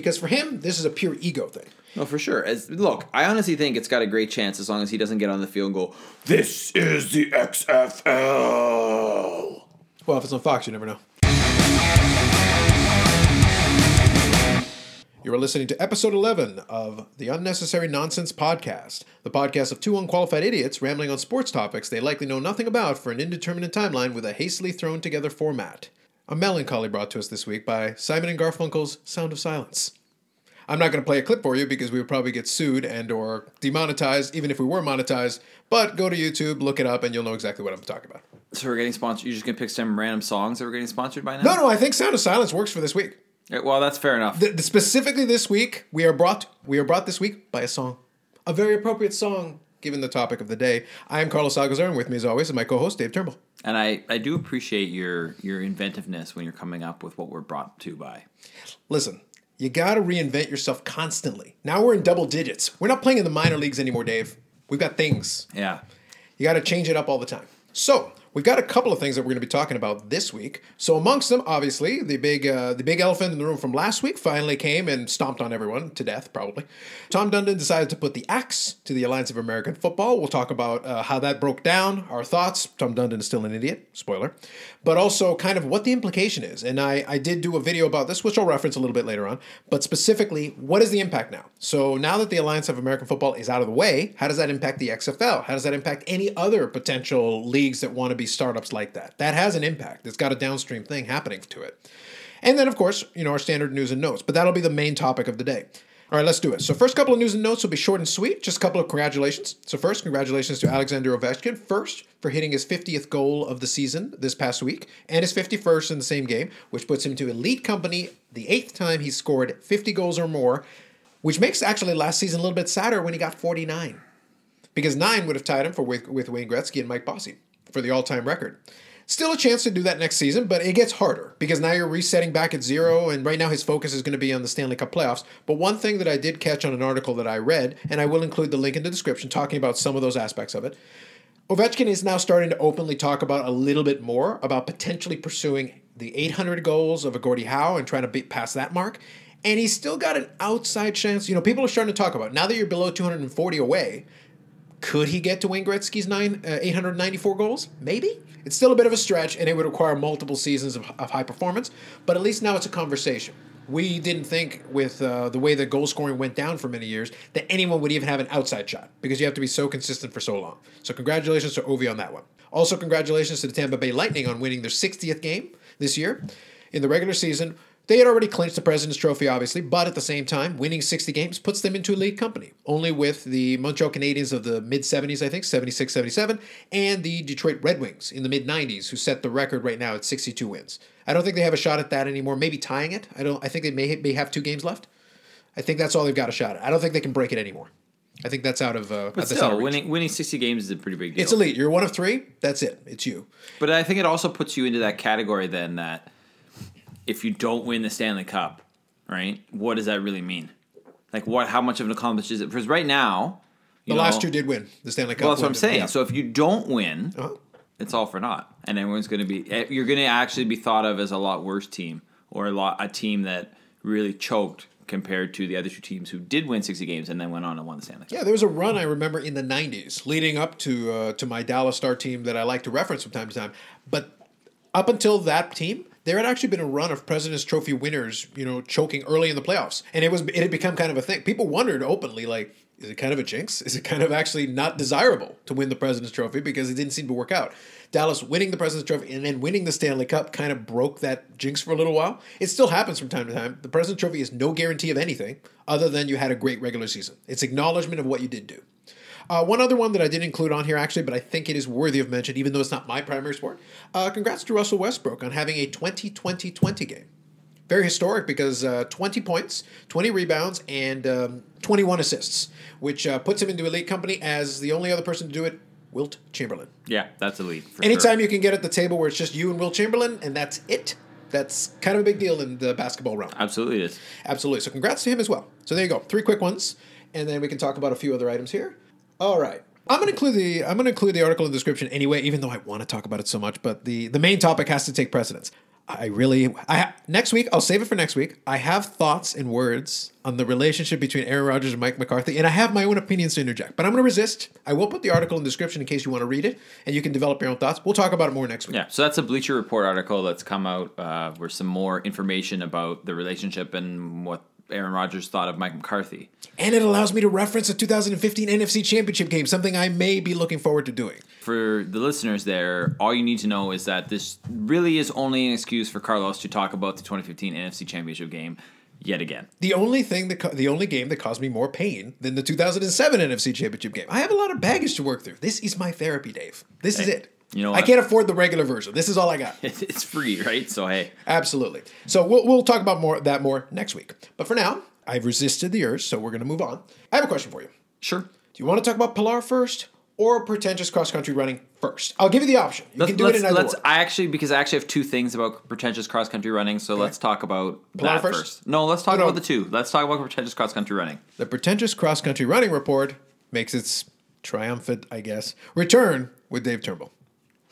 because for him, this is a pure ego thing. No, for sure. Look, I honestly think it's got a great chance as long as he doesn't get on the field and go, "This is the XFL." Well, if it's on Fox, you never know. You are listening to episode 11 of the Unnecessary Nonsense Podcast, the podcast of two unqualified idiots rambling on sports topics they likely know nothing about for an indeterminate timeline with a hastily thrown together format. A melancholy brought to us this week by Simon and Garfunkel's Sound of Silence. I'm not going to play a clip for you because we would probably get sued and or demonetized, even if we were monetized, but go to YouTube, look it up, and you'll know exactly what I'm talking about. So we're getting sponsored. You're just going to pick some random songs that we're getting sponsored by now? No, I think Sound of Silence works for this week. Well, that's fair enough. Specifically this week, we are brought this week by a song. A very appropriate song, given the topic of the day. I am Carlos Alcazar, and with me as always is my co-host, Dave Turnbull. And I do appreciate your inventiveness when you're coming up with what we're brought to by. Listen, you got to reinvent yourself constantly. Now we're in double digits. We're not playing in the minor leagues anymore, Dave. We've got things. Yeah. You got to change it up all the time. So, we've got a couple of things that we're going to be talking about this week. So amongst them, obviously, the big elephant in the room from last week finally came and stomped on everyone to death, probably. Tom Dundon decided to put the axe to the Alliance of American Football. We'll talk about how that broke down, our thoughts. Tom Dundon is still an idiot, spoiler. But also kind of what the implication is. And I did do a video about this, which I'll reference a little bit later on. But specifically, what is the impact now? So now that the Alliance of American Football is out of the way, how does that impact the XFL? How does that impact any other potential leagues that want to be startups like that? That has an impact. It's got a downstream thing happening to it. And then, of course, our standard news and notes, but that'll be the main topic of the day. All right, let's do it. So first couple of news and notes will be short and sweet, just a couple of congratulations. So first, congratulations to Alexander Ovechkin, first for hitting his 50th goal of the season this past week, and his 51st in the same game, which puts him to elite company, the 8th time he scored 50 goals or more, which makes actually last season a little bit sadder when he got 49, because 9 would have tied him for with Wayne Gretzky and Mike Bossy for the all-time record. Still a chance to do that next season, but it gets harder because now you're resetting back at zero, and right now his focus is going to be on the Stanley Cup playoffs. But one thing that I did catch on an article that I read, and I will include the link in the description talking about some of those aspects of it, Ovechkin is now starting to openly talk about a little bit more about potentially pursuing the 800 goals of a Gordie Howe and trying to beat past that mark. And he's still got an outside chance. People are starting to talk about it. Now that you're below 240 away, could he get to Wayne Gretzky's 894 goals? Maybe. It's still a bit of a stretch, and it would require multiple seasons of high performance, but at least now it's a conversation. We didn't think with the way that goal scoring went down for many years that anyone would even have an outside shot because you have to be so consistent for so long. So congratulations to Ovi on that one. Also congratulations to the Tampa Bay Lightning on winning their 60th game this year in the regular season. They had already clinched the President's Trophy, obviously, but at the same time, winning 60 games puts them into elite company, only with the Montreal Canadiens of the mid-70s, I think, 76, 77, and the Detroit Red Wings in the mid-90s, who set the record right now at 62 wins. I don't think they have a shot at that anymore, maybe tying it. I think they may have 2 games left. I think that's all they've got a shot at. I don't think they can break it anymore. I think that's out of but still, winning 60 games is a pretty big deal. It's elite. You're one of 3. That's it. It's you. But I think it also puts you into that category then that if you don't win the Stanley Cup, right, what does that really mean? Like, what? How much of an accomplishment is it? Because right now, last 2 did win the Stanley Cup. Well, that's what I'm saying. Yeah. So if you don't win, It's all for naught, and everyone's going to be. You're going to actually be thought of as a lot worse team, or a team that really choked compared to the other 2 teams who did win 60 games and then went on and won the Stanley Cup. Yeah, there was a run I remember in the 90s leading up to my Dallas Star team that I like to reference from time to time, but up until that team, there had actually been a run of President's Trophy winners, choking early in the playoffs. And it had become kind of a thing. People wondered openly, like, is it kind of a jinx? Is it kind of actually not desirable to win the President's Trophy because it didn't seem to work out? Dallas winning the President's Trophy and then winning the Stanley Cup kind of broke that jinx for a little while. It still happens from time to time. The President's Trophy is no guarantee of anything other than you had a great regular season. It's acknowledgement of what you did do. One other one that I didn't include on here, actually, but I think it is worthy of mention, even though it's not my primary sport. Congrats to Russell Westbrook on having a 20-20-20 game. Very historic because 20 points, 20 rebounds, and 21 assists, which puts him into elite company as the only other person to do it, Wilt Chamberlain. Yeah, that's elite. Anytime you can get at the table where it's just you and Wilt Chamberlain, and that's it. That's kind of a big deal in the basketball realm. Absolutely it is. Absolutely. So congrats to him as well. So there you go. 3 quick ones, and then we can talk about a few other items here. All right. I'm going to include the article in the description anyway, even though I want to talk about it so much. But the main topic has to take precedence. Next week, I'll save it for next week. I have thoughts and words on the relationship between Aaron Rodgers and Mike McCarthy, and I have my own opinions to interject, but I'm going to resist. I will put the article in the description in case you want to read it, and you can develop your own thoughts. We'll talk about it more next week. Yeah, so that's a Bleacher Report article that's come out with some more information about the relationship and what Aaron Rodgers thought of Mike McCarthy. And it allows me to reference the 2015 NFC Championship game, something I may be looking forward to doing. For the listeners there, all you need to know is that this really is only an excuse for Carlos to talk about the 2015 NFC Championship game yet again. The only game that caused me more pain than the 2007 NFC Championship game. I have a lot of baggage to work through. This is my therapy, Dave. This is it. You know what? I can't afford the regular version. This is all I got. It's free, right? So, hey. Absolutely. So we'll talk about more next week. But for now, I've resisted the urge, so we're going to move on. I have a question for you. Sure. Do you want to talk about Pillar first or pretentious cross-country running first? I'll give you the option. You can do it in either order. Because I actually have two things about pretentious cross-country running, so okay. Let's talk about Pillar first. No, let's talk about the two. Let's talk about pretentious cross-country running. The pretentious cross-country running report makes its triumphant, I guess, return with Dave Turnbull.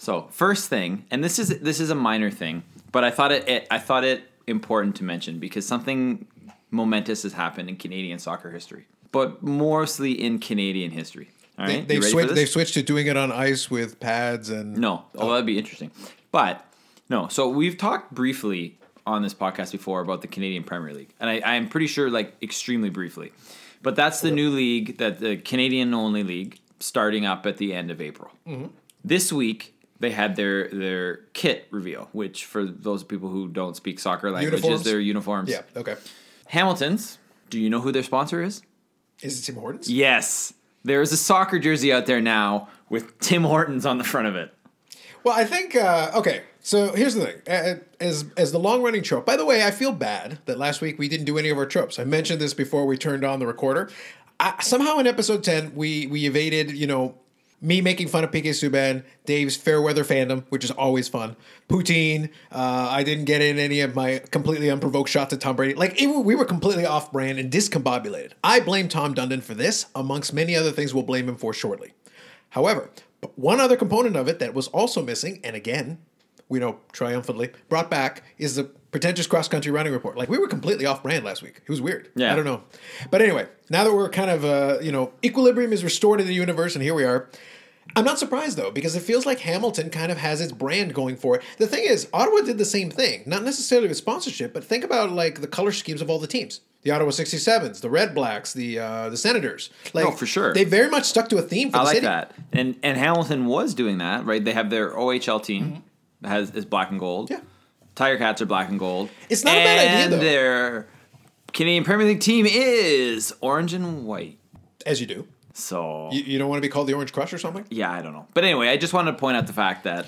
So first thing, and this is a minor thing, but I thought it important to mention because something momentous has happened in Canadian soccer history, but mostly in Canadian history. All right, they've switched to doing it on ice with pads and that'd be interesting. But no, so we've talked briefly on this podcast before about the Canadian Premier League, and I'm pretty sure like extremely briefly, but that's the new league, that the Canadian only league, starting up at the end of April. Mm-hmm. This week. They had their kit reveal, which for those people who don't speak soccer language is their uniforms. Yeah, okay. Hamilton's, do you know who their sponsor is? Is it Tim Hortons? Yes. There is a soccer jersey out there now with Tim Hortons on the front of it. Well, I think, so here's the thing. As the long-running trope, by the way, I feel bad that last week we didn't do any of our tropes. I mentioned this before we turned on the recorder. Somehow in episode 10, we evaded, me making fun of P.K. Subban, Dave's fair weather fandom, which is always fun. Poutine. I didn't get in any of my completely unprovoked shots at Tom Brady. We were completely off brand and discombobulated. I blame Tom Dundon for this, amongst many other things we'll blame him for shortly. However, one other component of it that was also missing, and again, we know triumphantly brought back, is the pretentious cross-country running report. We were completely off-brand last week. It was weird. Yeah. I don't know. But anyway, now that we're kind of, equilibrium is restored in the universe, and here we are. I'm not surprised, though, because it feels like Hamilton kind of has its brand going for it. The thing is, Ottawa did the same thing, not necessarily with sponsorship, but think about, the color schemes of all the teams. The Ottawa 67s, the Red Blacks, the Senators. For sure. They very much stuck to a theme for the city. I like that. And Hamilton was doing that, right? They have their OHL team. Mm-hmm. Is black and gold. Yeah. Tiger-Cats are black and gold. It's not a bad idea, though. And their Canadian Premier League team is orange and white. As you do. So... You don't want to be called the Orange Crush or something? Yeah, I don't know. But anyway, I just wanted to point out the fact that...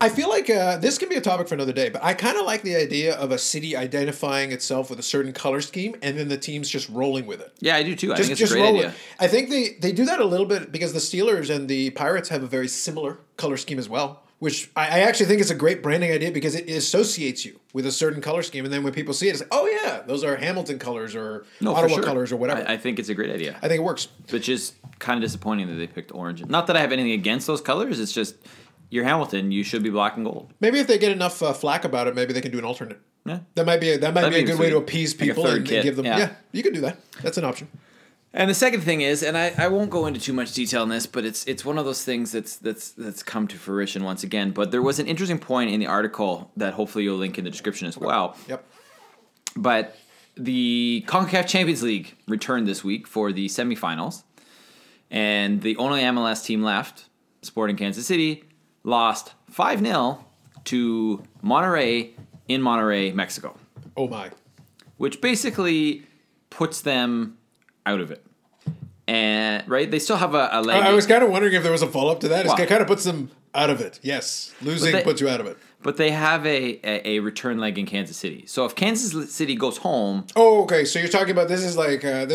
I feel like this can be a topic for another day, but I kind of like the idea of a city identifying itself with a certain color scheme and then the team's just rolling with it. Yeah, I do too. I think it's a great idea. I think they do that a little bit because the Steelers and the Pirates have a very similar color scheme as well. Which I actually think is a great branding idea because it associates you with a certain color scheme. And then when people see it, it's like, oh, yeah, those are Hamilton colors or Ottawa colors or whatever. I think it's a great idea. I think it works. Which is kind of disappointing that they picked orange. Not that I have anything against those colors. It's just you're Hamilton. You should be black and gold. Maybe if they get enough flack about it, maybe they can do an alternate. Yeah. That might be a good way to appease people and give them. Yeah, you could do that. That's an option. And the second thing is, and I won't go into too much detail on this, but it's one of those things that's come to fruition once again. But there was an interesting point in the article that hopefully you'll link in the description as well. Yep. But the CONCACAF Champions League returned this week for the semifinals. And the only MLS team left, Sporting Kansas City, lost 5-0 to Monterrey in Monterrey, Mexico. Oh, my. Which basically puts them out of it. And right, they still have a leg. I was kind of wondering if there was a follow up to that. Wow. It kind of puts them out of it. Yes, losing puts you out of it. But they have a return leg in Kansas City. So if Kansas City goes home, oh, okay. So you're talking about this is like the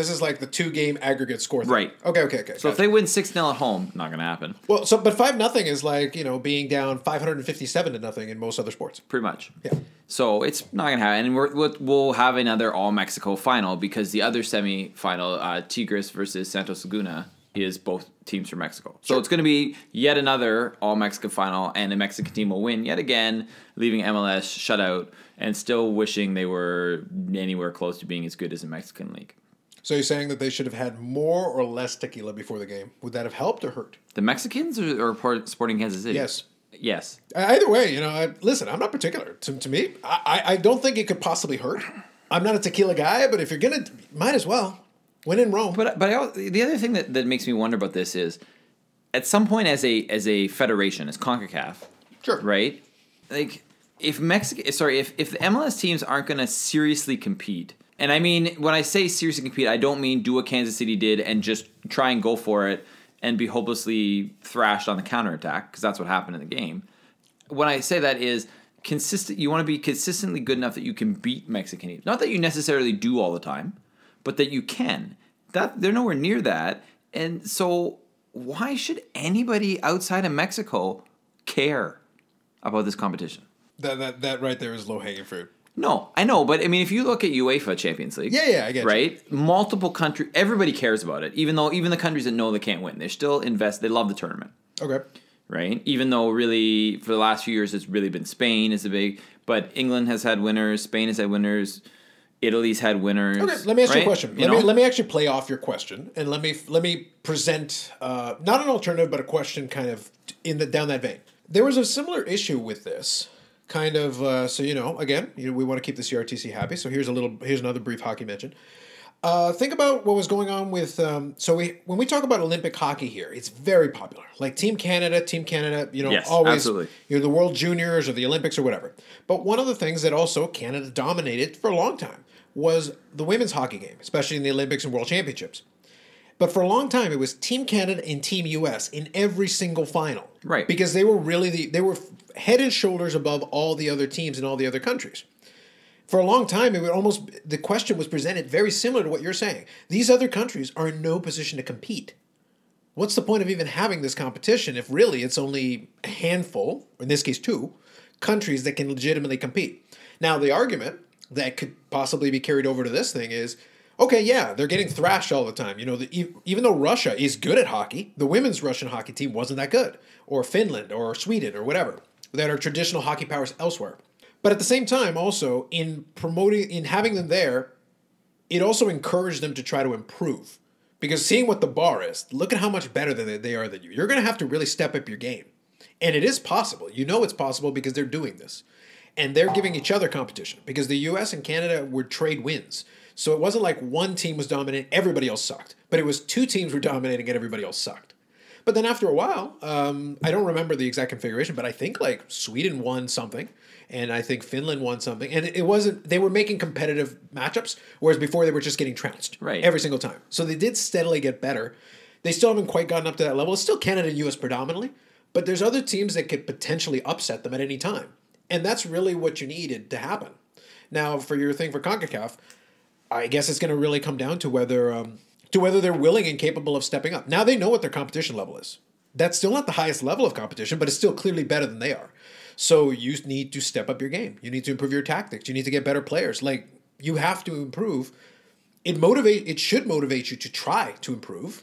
2-game aggregate score, thing. Right? Okay. So gotcha. If they win 6-0 at home, not going to happen. Well, but 5-0 is like being down 557-0 in most other sports, pretty much. Yeah. So it's not going to happen. And we'll have another all-Mexico final because the other semi-final, Tigres versus Santos Laguna, is both teams from Mexico. So it's going to be yet another all-Mexican final, and the Mexican team will win yet again, leaving MLS shut out and still wishing they were anywhere close to being as good as the Mexican League. So you're saying that they should have had more or less tequila before the game. Would that have helped or hurt? The Mexicans or Sporting Kansas City? Yes. Yes. Either way, you know, listen, I'm not particular. To me, I don't think it could possibly hurt. I'm not a tequila guy, but if you're going to, might as well. When in Rome. But the other thing that makes me wonder about this is, at some point as a federation, as CONCACAF, sure, right? Like if the MLS teams aren't going to seriously compete, and I mean when I say seriously compete, I don't mean do what Kansas City did and just try and go for it and be hopelessly thrashed on the counterattack, because that's what happened in the game. When I say that is consistent, you want to be consistently good enough that you can beat Mexican teams. Not that you necessarily do all the time, but that you can. That they're nowhere near that. And so why should anybody outside of Mexico care about this competition? That right there is low-hanging fruit. No, I know. But, I mean, if you look at UEFA Champions League. Yeah, I get it. Right? Multiple countries. Everybody cares about it, even the countries that know they can't win. They still invest. They love the tournament. Okay. Right? Even though, really, for the last few years, it's really been Spain is the big. But England has had winners. Spain has had winners. Italy's had winners. Okay, let me ask you a question. Let me actually play off your question, and let me present not an alternative, but a question kind of in the down that vein. There was a similar issue with this kind of. So we want to keep the CRTC happy. So here's another brief hockey mention. Think about what was going on with. When we talk about Olympic hockey here, it's very popular. Like Team Canada, yes, always absolutely. The World Juniors or the Olympics or whatever. But one of the things that also Canada dominated for a long time was the women's hockey game, especially in the Olympics and World Championships. But for a long time, it was Team Canada and Team US in every single final, right? Because they were really they were head and shoulders above all the other teams in all the other countries. For a long time, it would almost the question was presented very similar to what you're saying. These other countries are in no position to compete. What's the point of even having this competition if really it's only a handful, in this case 2, countries that can legitimately compete? Now, the argument that could possibly be carried over to this thing is, okay, yeah, they're getting thrashed all the time. Even though Russia is good at hockey, the women's Russian hockey team wasn't that good, or Finland or Sweden or whatever, that are traditional hockey powers elsewhere. But at the same time, also, in having them there, it also encouraged them to try to improve. Because seeing what the bar is, look at how much better they are than you. You're going to have to really step up your game. And it is possible. You know it's possible because they're doing this. And they're giving each other competition. Because the U.S. and Canada would trade wins. So it wasn't like one team was dominant, everybody else sucked. But it was 2 teams were dominating and everybody else sucked. But then after a while, I don't remember the exact configuration, but I think like Sweden won something. And I think Finland won something. And it wasn't, they were making competitive matchups, whereas before they were just getting trounced every single time. So they did steadily get better. They still haven't quite gotten up to that level. It's still Canada and US predominantly, but there's other teams that could potentially upset them at any time. And that's really what you needed to happen. Now, for your thing for CONCACAF, I guess it's going to really come down to whether they're willing and capable of stepping up. Now they know what their competition level is. That's still not the highest level of competition, but it's still clearly better than they are. So you need to step up your game. You need to improve your tactics. You need to get better players. Like, you have to improve. It should motivate you to try to improve.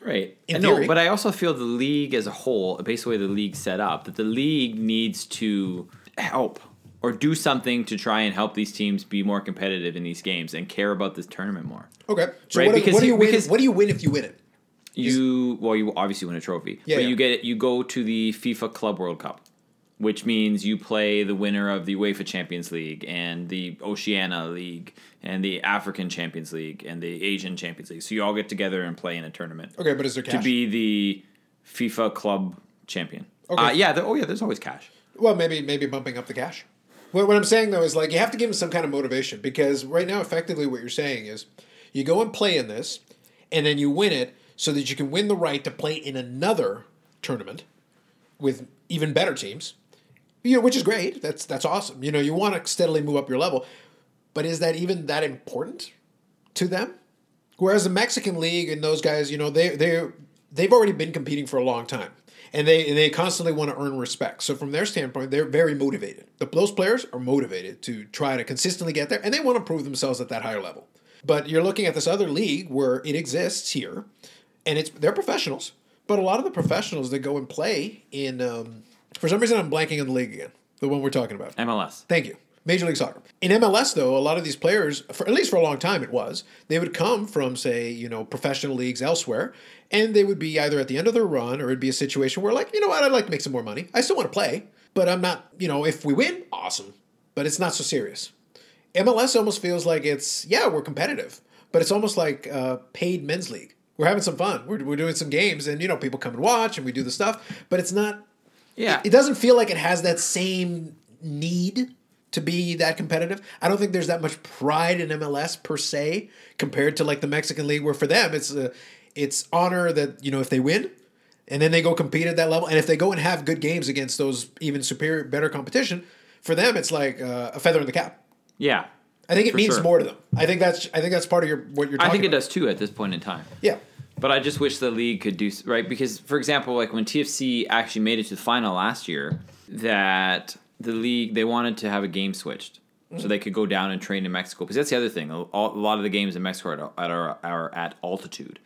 Right. But I also feel the league as a whole, based on the way the league set up, that the league needs to help or do something to try and help these teams be more competitive in these games and care about this tournament more. Okay. So right? What do you win if you win it? You obviously win a trophy. Yeah, but you get it. You go to the FIFA Club World Cup, which means you play the winner of the UEFA Champions League and the Oceania League and the African Champions League and the Asian Champions League. So you all get together and play in a tournament. Okay, but is there cash? To be the FIFA club champion. Okay. There's always cash. Well, maybe bumping up the cash. What I'm saying, though, is like you have to give them some kind of motivation, because right now, effectively, what you're saying is you go and play in this and then you win it so that you can win the right to play in another tournament with even better teams. Which is great. That's awesome. You want to steadily move up your level. But is that even that important to them? Whereas the Mexican League and those guys, they've already been competing for a long time. And they constantly want to earn respect. So from their standpoint, they're very motivated. Those players are motivated to try to consistently get there. And they want to prove themselves at that higher level. But you're looking at this other league where it exists here. and they're professionals, but a lot of the professionals that go and play in, for some reason I'm blanking on the league again, the one we're talking about. MLS. Thank you. Major League Soccer. In MLS, though, a lot of these players, at least for a long time it was, they would come from, say, professional leagues elsewhere, and they would be either at the end of their run or it'd be a situation where, like, you know what, I'd like to make some more money. I still want to play, but I'm not, if we win, awesome. But it's not so serious. MLS almost feels like it's, yeah, we're competitive, but it's almost like paid men's league. We're having some fun. We're doing some games, and, people come and watch, and we do the stuff, but it's not, it doesn't feel like it has that same need to be that competitive. I don't think there's that much pride in MLS per se compared to like the Mexican League, where for them it's honor that, if they win and then they go compete at that level, and if they go and have good games against those even superior, better competition, for them it's like a feather in the cap. Yeah. I think it means more to them. I think that's part of what you're talking about. I think it does too at this point in time. Yeah. But I just wish the league could do right, because for example, like when TFC actually made it to the final last year, that the league, they wanted to have a game switched so they could go down and train in Mexico. Because that's the other thing. A lot of the games in Mexico are at altitude,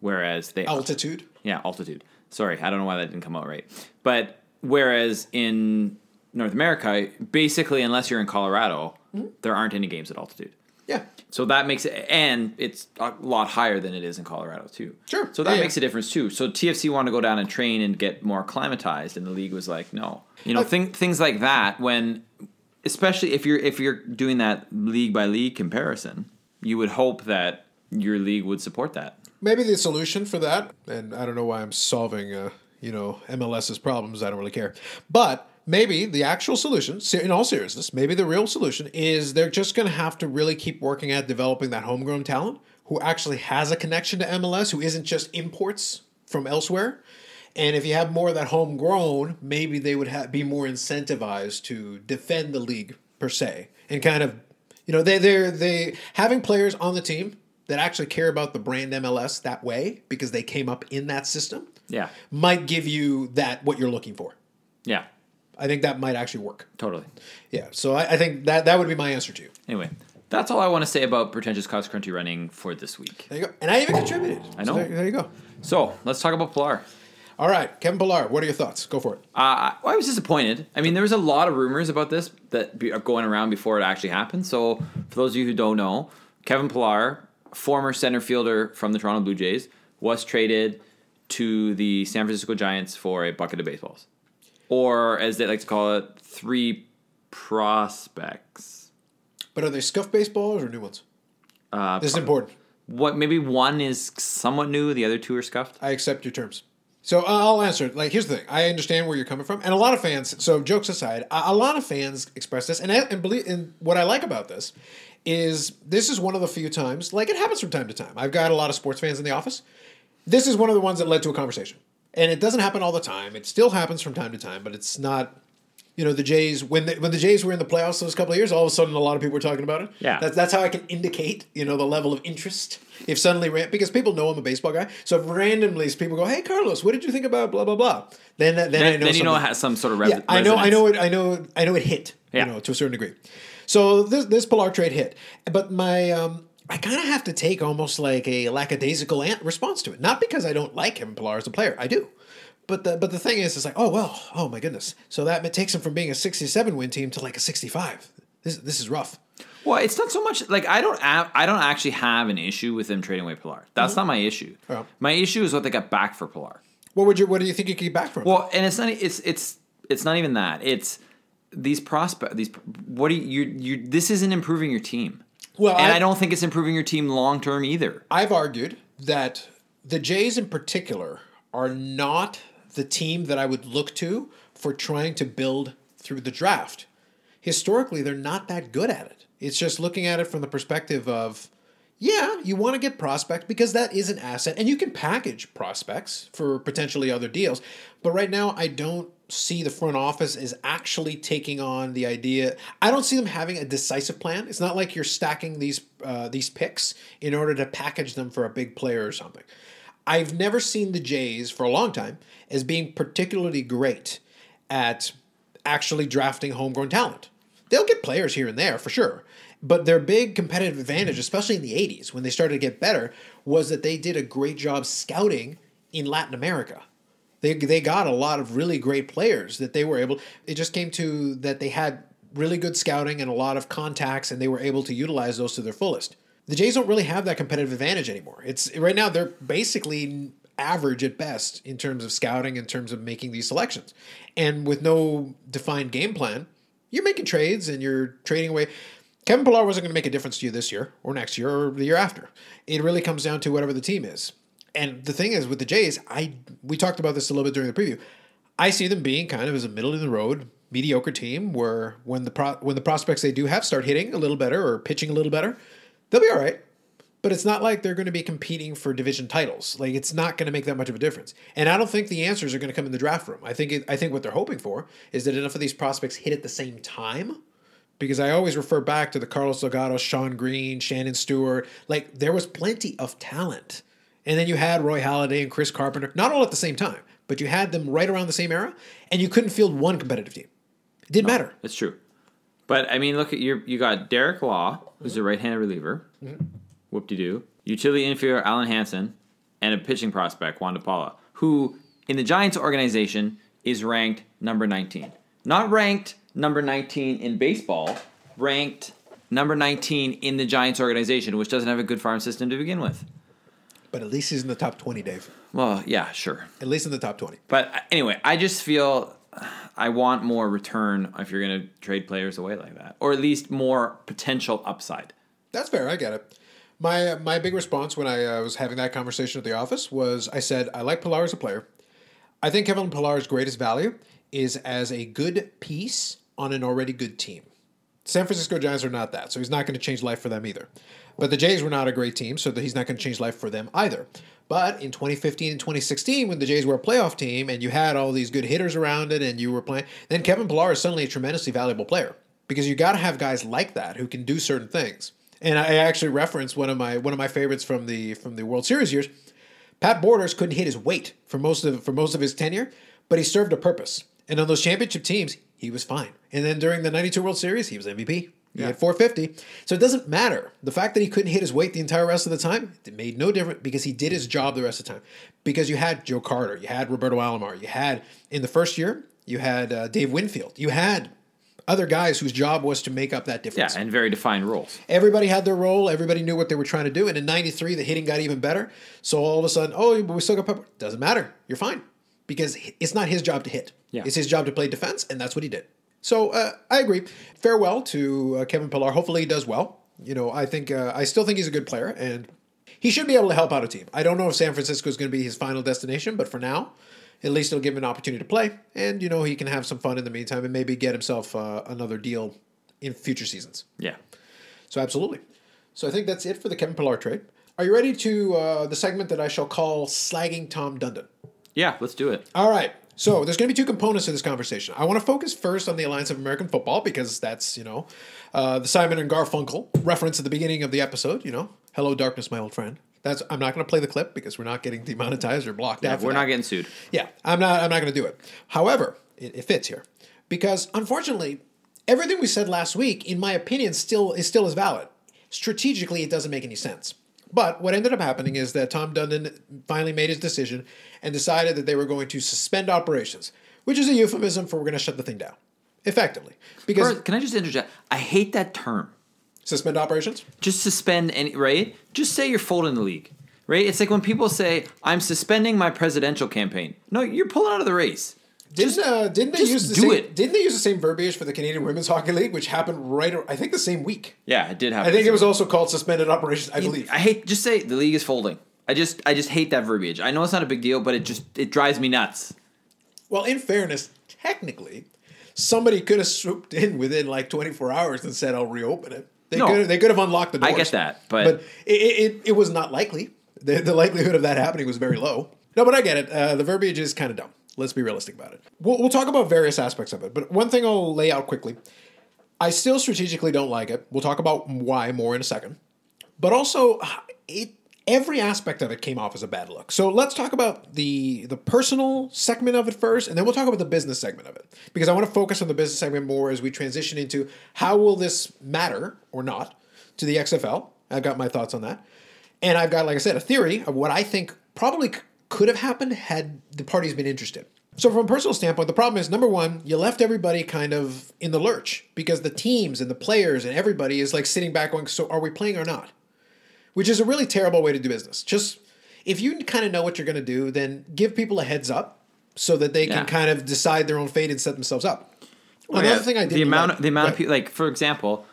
whereas they... Altitude? Yeah, altitude. Sorry, I don't know why that didn't come out right. But whereas in North America, basically, unless you're in Colorado, there aren't any games at altitude. Yeah. So that makes it... And it's a lot higher than it is in Colorado, too. Sure. So that makes a difference, too. So TFC wanted to go down and train and get more acclimatized, and the league was like, no. Things like that, when... Especially if you're doing that league-by-league comparison, you would hope that your league would support that. Maybe the solution for that, and I don't know why I'm solving, MLS's problems. I don't really care. But... Maybe the actual solution, in all seriousness, maybe the real solution is they're just going to have to really keep working at developing that homegrown talent who actually has a connection to MLS, who isn't just imports from elsewhere. And if you have more of that homegrown, maybe they would be more incentivized to defend the league per se. And kind of, they having players on the team that actually care about the brand MLS that way, because they came up in that system, might give you that what you're looking for. Yeah. I think that might actually work. Totally. Yeah. So I think that would be my answer to you. Anyway, that's all I want to say about pretentious cost crunchy running for this week. There you go. And I even contributed. I know. So there you go. So let's talk about Pillar. All right. Kevin Pillar, what are your thoughts? Go for it. I was disappointed. I mean, there was a lot of rumors about this that are going around before it actually happened. So for those of you who don't know, Kevin Pillar, former center fielder from the Toronto Blue Jays, was traded to the San Francisco Giants for a bucket of baseballs. Or, as they like to call it, 3 prospects. But are they scuffed baseballs or new ones? This is important. Maybe one is somewhat new, the other 2 are scuffed? I accept your terms. So I'll answer it. Here's the thing. I understand where you're coming from. And a lot of fans, so jokes aside, a lot of fans express this. And what I like about this is one of the few times, it happens from time to time. I've got a lot of sports fans in the office. This is one of the ones that led to a conversation. And it doesn't happen all the time. It still happens from time to time, but it's not, the Jays, when the Jays were in the playoffs those couple of years, all of a sudden a lot of people were talking about it. Yeah. That's how I can indicate, the level of interest. If suddenly, because people know I'm a baseball guy, so if randomly people go, hey, Carlos, what did you think about blah, blah, blah? Then I know something. It has some sort of resonance. Yeah, I know it hit, to a certain degree. So this Pillar trade hit. But my... I kind of have to take almost like a lackadaisical response to it. Not because I don't like Kevin Pillar as a player. I do. But the thing is, it's like, oh my goodness. So that takes him from being a 67 win team to like a 65. This is rough. Well, it's not so much I don't actually have an issue with them trading away Pillar. That's not my issue. Oh. My issue is what they got back for Pillar. What do you think you could get back for him? Well, and it's not even that. It's these prospects. This isn't improving your team. Well, and I don't think it's improving your team long-term either. I've argued that the Jays in particular are not the team that I would look to for trying to build through the draft. Historically, they're not that good at it. It's just looking at it from the perspective of, you want to get prospects because that is an asset. And you can package prospects for potentially other deals. But right now, I don't see the front office is actually taking on the idea. I don't see them having a decisive plan. It's not like you're stacking these picks in order to package them for a big player or something. I've never seen the Jays for a long time as being particularly great at actually drafting homegrown talent. They'll get players here and there for sure. But their big competitive advantage, especially in the 80s when they started to get better, was that they did a great job scouting in Latin America. They got a lot of really great players that they were able – it just came to that they had really good scouting and a lot of contacts, and they were able to utilize those to their fullest. The Jays don't really have that competitive advantage anymore. It's right now they're basically average at best in terms of scouting, in terms of making these selections. And with no defined game plan, you're making trades and you're trading away – Kevin Pillar wasn't going to make a difference to you this year or next year or the year after. It really comes down to whatever the team is. And the thing is with the Jays, we talked about this a little bit during the preview. I see them being kind of as a middle-of-the-road, mediocre team where when the prospects they do have start hitting a little better or pitching a little better, they'll be all right. But it's not like they're going to be competing for division titles. Like, it's not going to make that much of a difference. And I don't think the answers are going to come in the draft room. I think what they're hoping for is that enough of these prospects hit at the same time. Because I always refer back to the Carlos Delgado, Shawn Green, Shannon Stewart. Like, there was plenty of talent. And then you had Roy Halladay and Chris Carpenter, not all at the same time, but you had them right around the same era, and you couldn't field one competitive team. It didn't matter. That's true. But, I mean, look at you got Derek Law, who's a right-handed reliever. Mm-hmm. Whoop-de-doo. Utility infielder Alan Hansen, and a pitching prospect, Juan DePaula, who, in the Giants organization, is ranked number 19. Not ranked number 19 in baseball, ranked number 19 in the Giants organization, which doesn't have a good farm system to begin with. But at least he's in the top 20, Dave. Well, yeah, sure. At least in the top 20. But anyway, I just feel I want more return if you're going to trade players away like that, or at least more potential upside. That's fair. I get it. My big response when I was having that conversation at the office was I said, I like Pillar as a player. I think Kevin Pillar's greatest value is as a good piece on an already good team. San Francisco Giants are not that, so he's not going to change life for them either. But the Jays were not a great team, so that he's not going to change life for them either. But in 2015 and 2016, when the Jays were a playoff team and you had all these good hitters around it and you were playing, then Kevin Pillar is suddenly a tremendously valuable player because you got to have guys like that who can do certain things. And I actually referenced one of my favorites from the World Series years. Pat Borders couldn't hit his weight for most of his tenure, but he served a purpose. And on those championship teams, he was fine. And then during the 92 World Series, he was MVP. He had 450. So it doesn't matter. The fact that he couldn't hit his weight the entire rest of the time, it made no difference because he did his job the rest of the time. Because you had Joe Carter. You had Roberto Alomar. You had, in the first year, you had Dave Winfield. You had other guys whose job was to make up that difference. Yeah, and very defined roles. Everybody had their role. Everybody knew what they were trying to do. And in 93, the hitting got even better. So all of a sudden, but we still got Pepper. Doesn't matter. You're fine. Because it's not his job to hit. Yeah. It's his job to play defense, and that's what he did. So I agree. Farewell to Kevin Pillar. Hopefully he does well. You know, I still think he's a good player, and he should be able to help out a team. I don't know if San Francisco is going to be his final destination, but for now, at least it'll give him an opportunity to play, and, you know, he can have some fun in the meantime and maybe get himself another deal in future seasons. Yeah. So absolutely. So I think that's it for the Kevin Pillar trade. Are you ready to the segment that I shall call Slagging Tom Dundon? Yeah, let's do it. All right. So there's going to be two components to this conversation. I want to focus first on the Alliance of American Football because that's, you know, the Simon and Garfunkel reference at the beginning of the episode, you know, hello, darkness, my old friend. I'm not going to play the clip because we're not getting demonetized or blocked out. We're not getting sued. Yeah, I'm not going to do it. However, it fits here because, unfortunately, everything we said last week, in my opinion, still is valid. Strategically, it doesn't make any sense. But what ended up happening is that Tom Dundon finally made his decision and decided that they were going to suspend operations, which is a euphemism for we're going to shut the thing down, effectively. Because can I just interject? I hate that term. Suspend operations? Just suspend, right? Just say you're folding the league, right? It's like when people say, I'm suspending my presidential campaign. No, you're pulling out of the race. Didn't they use the same verbiage for the Canadian Women's Hockey League, which happened I think the same week? Yeah, it did happen. I think it was also called suspended operations, I believe. I hate just say the league is folding. I just hate that verbiage. I know it's not a big deal, but it drives me nuts. Well, in fairness, technically, somebody could have swooped in within like 24 hours and said, "I'll reopen it." They could have unlocked the doors. I get that, but it was not likely. The likelihood of that happening was very low. No, but I get it. The verbiage is kind of dumb. Let's be realistic about it. We'll talk about various aspects of it, but one thing I'll lay out quickly. I still strategically don't like it. We'll talk about why more in a second. But also, Every aspect of it came off as a bad look. So let's talk about the personal segment of it first, and then we'll talk about the business segment of it. Because I want to focus on the business segment more as we transition into how will this matter or not to the XFL. I've got my thoughts on that. And I've got, like I said, a theory of what I think probably could have happened had the parties been interested. So from a personal standpoint, the problem is, number one, you left everybody kind of in the lurch because the teams and the players and everybody is like sitting back going, so are we playing or not? Which is a really terrible way to do business. Just if you kind of know what you're going to do, then give people a heads up so that they can kind of decide their own fate and set themselves up. Well, another thing I did the amount of people, like for example,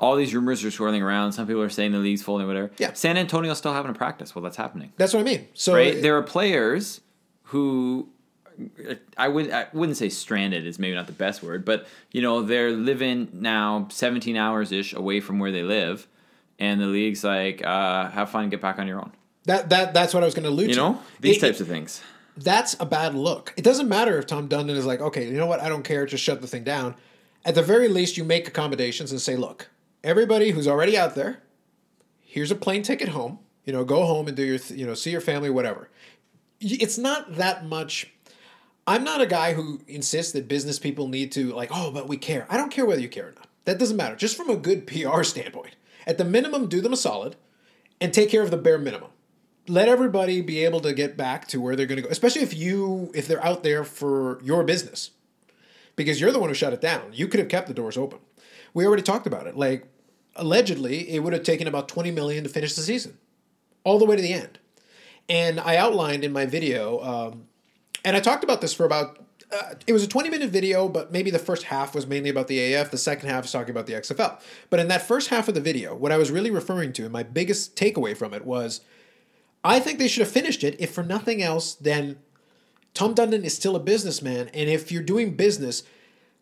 all these rumors are swirling around. Some people are saying the league's folding, whatever. Yeah. San Antonio's still having a practice. Well, that's happening. That's what I mean. So there are players who I wouldn't say stranded is maybe not the best word, but you know they're living now 17 hours ish away from where they live. And the league's like, have fun, get back on your own. That's what I was going to allude to. You know, these types of things. That's a bad look. It doesn't matter if Tom Dundon is like, okay, you know what? I don't care. Just shut the thing down. At the very least, you make accommodations and say, look, everybody who's already out there, here's a plane ticket home. You know, go home and do your, see your family, whatever. It's not that much. I'm not a guy who insists that business people need to like, oh, but we care. I don't care whether you care or not. That doesn't matter. Just from a good PR standpoint. At the minimum, do them a solid and take care of the bare minimum. Let everybody be able to get back to where they're going to go, especially if they're out there for your business, because you're the one who shut it down. You could have kept the doors open. We already talked about it. Like, allegedly, it would have taken about $20 million to finish the season all the way to the end. And I outlined in my video, and I talked about this for about, it was a 20-minute video, but maybe the first half was mainly about the AF. The second half is talking about the XFL. But in that first half of the video, what I was really referring to, and my biggest takeaway from it was, I think they should have finished it, if for nothing else, then Tom Dundon is still a businessman. And if you're doing business,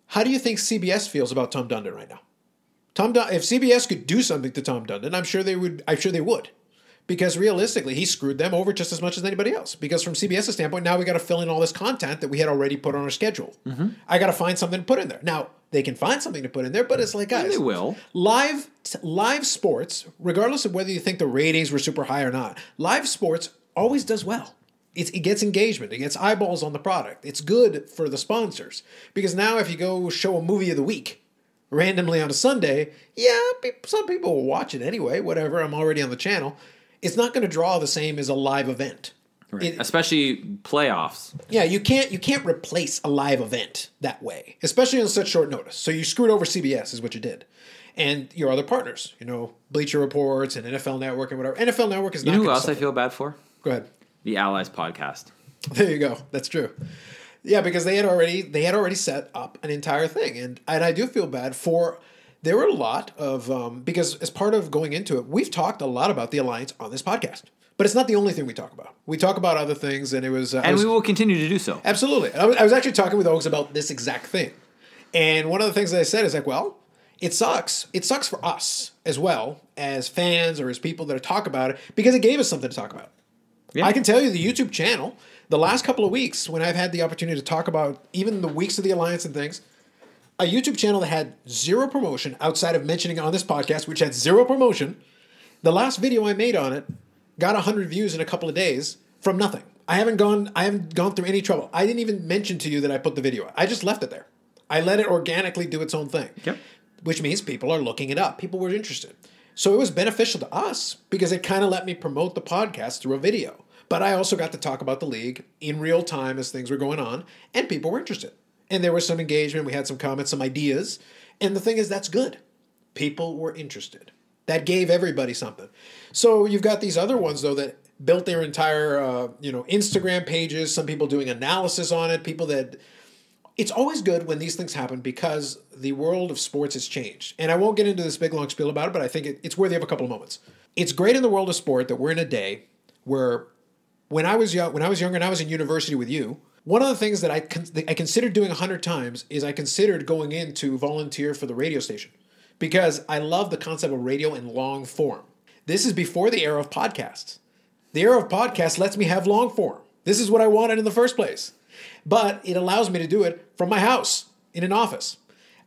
how do you think CBS feels about Tom Dundon right now? If CBS could do something to Tom Dundon, I'm sure they would. Because realistically, he screwed them over just as much as anybody else. Because from CBS's standpoint, now we got to fill in all this content that we had already put on our schedule. Mm-hmm. I got to find something to put in there. Now, they can find something to put in there, but it's like, guys, and they will. Live sports, regardless of whether you think the ratings were super high or not, live sports always does well. It gets engagement. It gets eyeballs on the product. It's good for the sponsors. Because now if you go show a movie of the week randomly on a Sunday, some people will watch it anyway, whatever, I'm already on the channel. It's not going to draw the same as a live event. Right. Especially playoffs. Yeah, you can't replace a live event that way, especially on such short notice. So you screwed over CBS is what you did. And your other partners, Bleacher Reports and NFL Network and whatever. NFL Network is not going to. You know who else I feel bad for? Go ahead. The Allies podcast. There you go. That's true. Yeah, because they had already set up an entire thing. And I do feel bad for. There were a lot of, because as part of going into it, we've talked a lot about the Alliance on this podcast. But it's not the only thing we talk about. We talk about other things, and it was... we will continue to do so. Absolutely. I was actually talking with Oaks about this exact thing. And one of the things that I said is like, well, it sucks. It sucks for us as well as fans or as people that talk about it, because it gave us something to talk about. Yeah. I can tell you the YouTube channel, the last couple of weeks when I've had the opportunity to talk about even the weeks of the Alliance and things... A YouTube channel that had zero promotion outside of mentioning on this podcast, which had zero promotion. The last video I made on it got 100 views in a couple of days from nothing. I haven't gone through any trouble. I didn't even mention to you that I put the video out. I just left it there. I let it organically do its own thing, yep. Which means people are looking it up. People were interested. So it was beneficial to us because it kind of let me promote the podcast through a video. But I also got to talk about the league in real time as things were going on, and people were interested. And there was some engagement. We had some comments, some ideas. And the thing is, that's good. People were interested. That gave everybody something. So you've got these other ones, though, that built their entire, Instagram pages, some people doing analysis on it, people that... It's always good when these things happen because the world of sports has changed. And I won't get into this big, long spiel about it, but I think it's worthy of a couple of moments. It's great in the world of sport that we're in a day where when I was younger and I was in university with you, one of the things that I considered doing 100 times is I considered going in to volunteer for the radio station because I love the concept of radio in long form. This is before the era of podcasts. The era of podcasts lets me have long form. This is what I wanted in the first place. But it allows me to do it from my house in an office.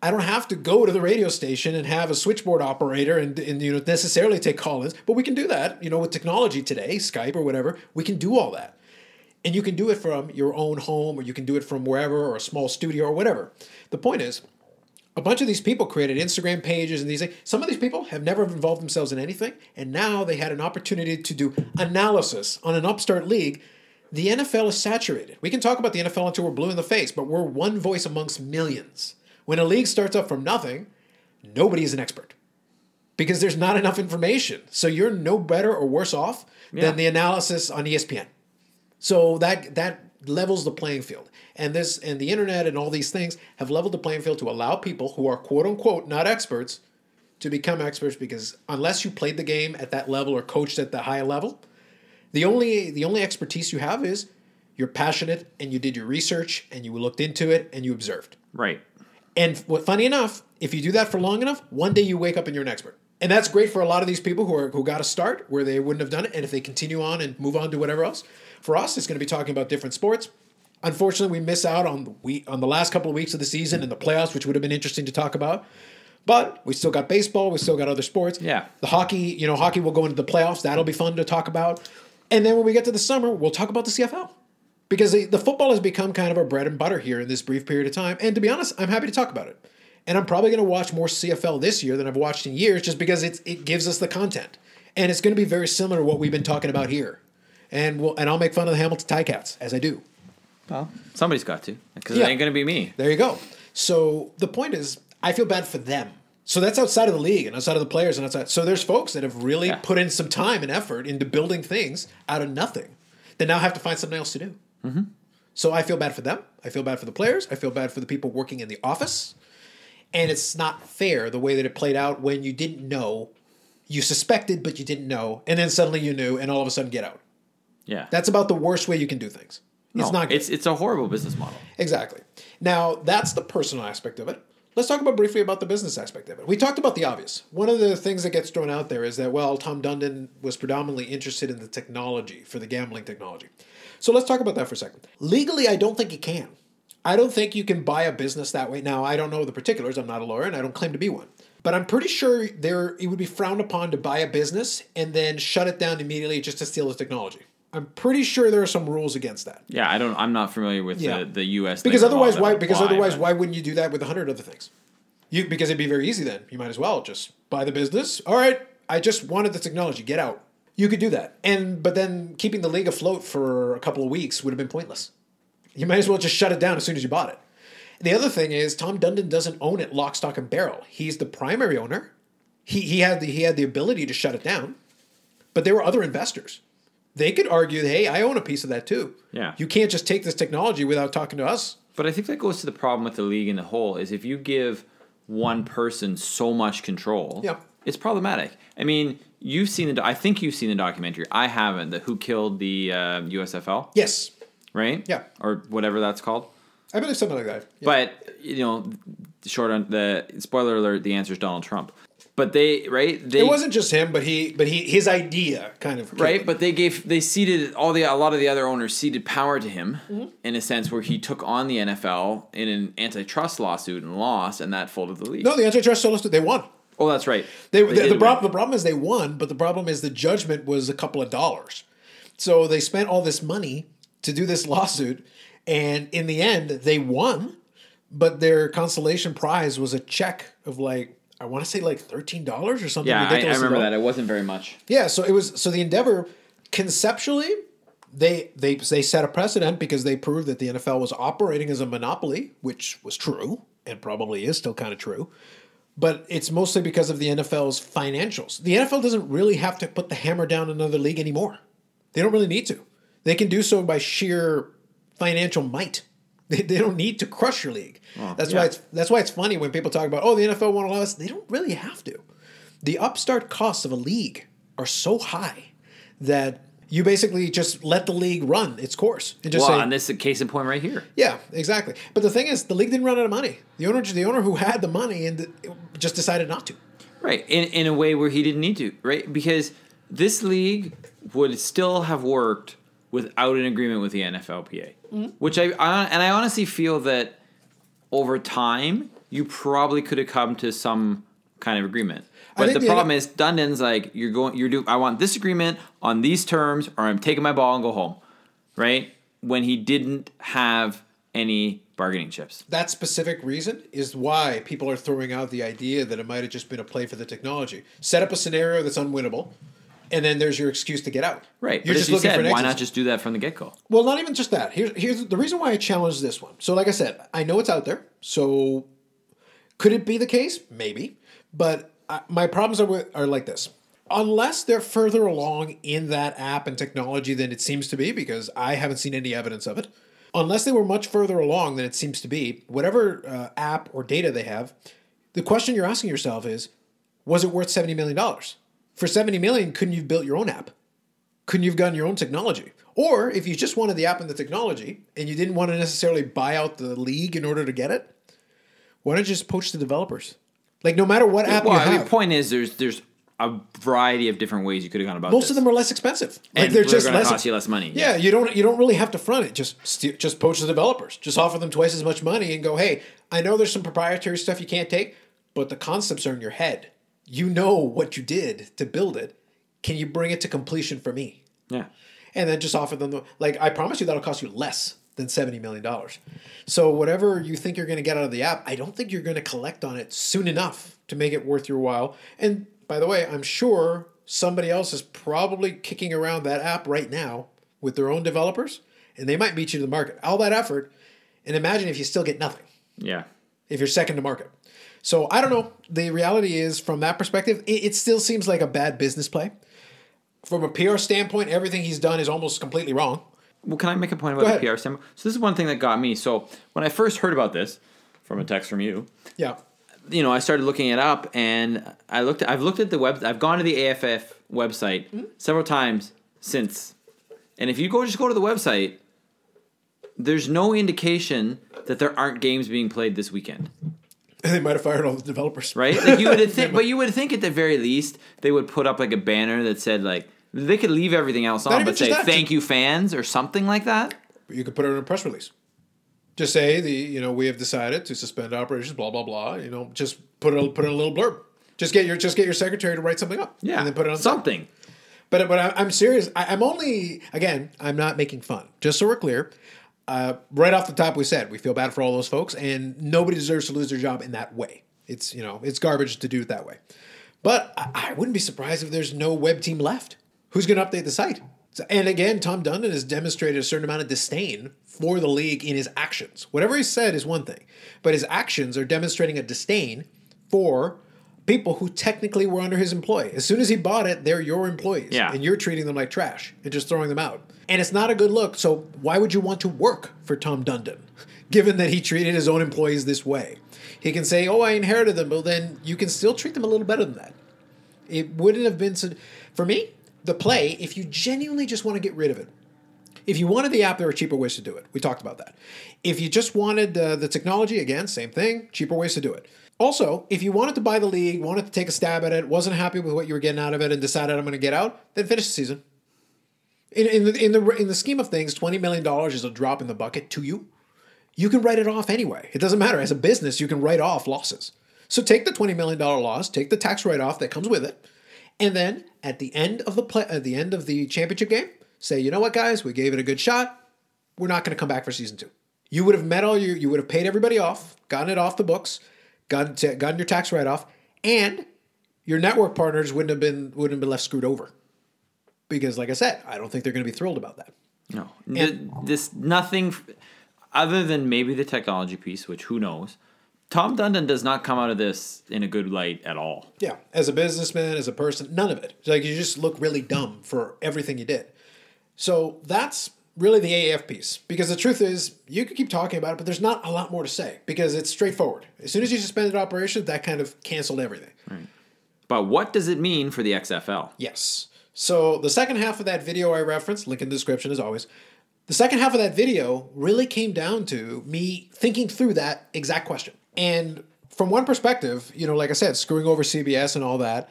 I don't have to go to the radio station and have a switchboard operator and you know, necessarily take call-ins, but we can do that, you know, with technology today, Skype or whatever, we can do all that. And you can do it from your own home, or you can do it from wherever, or a small studio or whatever. The point is, a bunch of these people created Instagram pages and these things. Some of these people have never involved themselves in anything, and now they had an opportunity to do analysis on an upstart league. The NFL is saturated. We can talk about the NFL until we're blue in the face, but we're one voice amongst millions. When a league starts up from nothing, nobody is an expert because there's not enough information. So you're no better or worse off than the analysis on ESPN. So that levels the playing field. And this and the internet and all these things have leveled the playing field to allow people who are quote unquote not experts to become experts, because unless you played the game at that level or coached at the high level, the only expertise you have is you're passionate and you did your research and you looked into it and you observed. Right. And funny enough, if you do that for long enough, one day you wake up and you're an expert. And that's great for a lot of these people who got a start where they wouldn't have done it. And if they continue on and move on to whatever else, for us, it's going to be talking about different sports. Unfortunately, we miss out on the last couple of weeks of the season and the playoffs, which would have been interesting to talk about. But we still got baseball. We still got other sports. Yeah. The hockey, you know, hockey will go into the playoffs. That'll be fun to talk about. And then when we get to the summer, we'll talk about the CFL. Because the football has become kind of our bread and butter here in this brief period of time. And to be honest, I'm happy to talk about it. And I'm probably going to watch more CFL this year than I've watched in years just because it gives us the content. And it's going to be very similar to what we've been talking about here. And I'll make fun of the Hamilton Tiger-Cats, as I do. Well, somebody's got to, because it ain't going to be me. There you go. So the point is, I feel bad for them. So that's outside of the league and outside of the players and outside. So there's folks that have really put in some time and effort into building things out of nothing that now have to find something else to do. Mm-hmm. So I feel bad for them. I feel bad for the players. I feel bad for the people working in the office. And it's not fair the way that it played out when you didn't know, you suspected, but you didn't know. And then suddenly you knew, and all of a sudden get out. Yeah. That's about the worst way you can do things. No, it's not good. It's a horrible business model. Exactly. Now, that's the personal aspect of it. Let's talk about briefly about the business aspect of it. We talked about the obvious. One of the things that gets thrown out there is that, well, Tom Dundon was predominantly interested in the technology for the gambling technology. So let's talk about that for a second. Legally, I don't think he can. I don't think you can buy a business that way. Now, I don't know the particulars. I'm not a lawyer, and I don't claim to be one. But I'm pretty sure it would be frowned upon to buy a business and then shut it down immediately just to steal the technology. I'm pretty sure there are some rules against that. Yeah, I'm not familiar with the U.S. Because otherwise, why wouldn't you do that with 100 other things? Because it'd be very easy then. You might as well just buy the business. All right, I just wanted the technology. Get out. You could do that. But then keeping the league afloat for a couple of weeks would have been pointless. You might as well just shut it down as soon as you bought it. And the other thing is Tom Dundon doesn't own it lock, stock, and barrel. He's the primary owner. He had the ability to shut it down, but there were other investors. They could argue, hey, I own a piece of that too. Yeah. You can't just take this technology without talking to us. But I think that goes to the problem with the league in the whole is if you give one person so much control, it's problematic. I mean, you've seen the documentary. I haven't. The Who Killed the USFL? Yes. Right? Yeah. Or whatever that's called. I believe something like that. Yeah. But, you know, spoiler alert, the answer is Donald Trump. But it wasn't just him, but his idea kind of. Right. But a lot of the other owners ceded power to him in a sense where he took on the NFL in an antitrust lawsuit and lost, and that folded the league. No, the antitrust lawsuit, they won. Oh, that's right. The problem is they won, but the problem is the judgment was a couple of dollars. So they spent all this money to do this lawsuit, and in the end, they won, but their consolation prize was a check of I want to say $13 or something. Yeah, ridiculous. I remember that. It wasn't very much. Yeah, so it was. So the Endeavor, conceptually, they set a precedent because they proved that the NFL was operating as a monopoly, which was true and probably is still kind of true. But it's mostly because of the NFL's financials. The NFL doesn't really have to put the hammer down another league anymore. They don't really need to. They can do so by sheer financial might. They don't need to crush your league. Oh, that's why it's funny when people talk about, oh, the NFL won't allow us. They don't really have to. The upstart costs of a league are so high that you basically just let the league run its course. And just and this is a case in point right here. Yeah, exactly. But the thing is, the league didn't run out of money. The owner who had the money just decided not to. Right, in a way where he didn't need to, right? Because this league would still have worked without an agreement with the NFLPA, which I honestly feel that over time you probably could have come to some kind of agreement. But the problem is Dundon's like, I want this agreement on these terms, or I'm taking my ball and go home, right? When he didn't have any bargaining chips. That specific reason is why people are throwing out the idea that it might have just been a play for the technology. Set up a scenario that's unwinnable, and then there's your excuse to get out. Right. You're but just as you looking said, why not just do that from the get-go? Well, not even just that. Here's the reason why I challenged this one. So like I said, I know it's out there. So could it be the case? Maybe. But my problems are like this. Unless they're further along in that app and technology than it seems to be, because I haven't seen any evidence of it. Unless they were much further along than it seems to be, whatever app or data they have, the question you're asking yourself is, was it worth $70 million? For $70 million, couldn't you have built your own app? Couldn't you have gotten your own technology? Or if you just wanted the app and the technology and you didn't want to necessarily buy out the league in order to get it, why don't you just poach the developers? Like no matter what app you have. The point is there's a variety of different ways you could have gone about this. Most of them are less expensive. Like and they're just going to cost you less money. Yeah, you don't really have to front it. Just poach the developers. Just offer them twice as much money and go, hey, I know there's some proprietary stuff you can't take, but the concepts are in your head. You know what you did to build it. Can you bring it to completion for me? Yeah. And then just offer them I promise you that'll cost you less than $70 million. So whatever you think you're going to get out of the app, I don't think you're going to collect on it soon enough to make it worth your while. And by the way, I'm sure somebody else is probably kicking around that app right now with their own developers, and they might beat you to the market. All that effort, and imagine if you still get nothing. Yeah. If you're second to market. So I don't know. The reality is, from that perspective, it still seems like a bad business play. From a PR standpoint, everything he's done is almost completely wrong. Well, can I make a point about the PR standpoint? So this is one thing that got me. So when I first heard about this from a text from you, yeah, you know, I started looking it up, and I've looked at the web. I've gone to the AFF website several times since, and if you go to the website, there's no indication that there aren't games being played this weekend. They might have fired all the developers, right? Like you would think, but you would think at the very least they would put up like a banner that said like they could leave everything else on, but say thank you fans or something like that. But you could put it in a press release. Just say we have decided to suspend operations, blah blah blah. You know, just put in a little blurb. Just get your secretary to write something up, yeah, and then put it on something. But I'm serious. I'm only I'm not making fun. Just so we're clear. Right off the top, we said we feel bad for all those folks, and nobody deserves to lose their job in that way. It's it's garbage to do it that way. But I wouldn't be surprised if there's no web team left. Who's going to update the site? And again, Tom Dundon has demonstrated a certain amount of disdain for the league in his actions. Whatever he said is one thing, but his actions are demonstrating a disdain for people who technically were under his employ. As soon as he bought it, they're your employees, yeah, and you're treating them like trash and just throwing them out. And it's not a good look, so why would you want to work for Tom Dundon, given that he treated his own employees this way? He can say, I inherited them, but then you can still treat them a little better than that. It wouldn't have been... For me, the play, if you genuinely just want to get rid of it, if you wanted the app, there are cheaper ways to do it. We talked about that. If you just wanted the technology, again, same thing, cheaper ways to do it. Also, if you wanted to buy the league, wanted to take a stab at it, wasn't happy with what you were getting out of it, and decided I'm going to get out, then finish the season. In the scheme of things, $20 million is a drop in the bucket to you. You can write it off anyway. It doesn't matter. As a business, you can write off losses. So take the $20 million loss, take the tax write-off that comes with it, and then at the end of the championship game, say, you know what, guys, we gave it a good shot. We're not going to come back for season 2. You would have met you would have paid everybody off, gotten it off the books. Gotten your tax write-off, and your network partners wouldn't have been left screwed over, because, like I said, I don't think they're going to be thrilled about that. No, this nothing other than maybe the technology piece, which who knows. Tom Dundon does not come out of this in a good light at all. Yeah, as a businessman, as a person, none of it. It's like you just look really dumb for everything you did. So that's really the AAF piece, because the truth is you could keep talking about it, but there's not a lot more to say because it's straightforward. As soon as you suspended operations, that kind of canceled everything. Right. But what does it mean for the XFL? Yes. So the second half of that video I referenced, link in the description as always, the second half of that video really came down to me thinking through that exact question. And from one perspective, like I said, screwing over CBS and all that,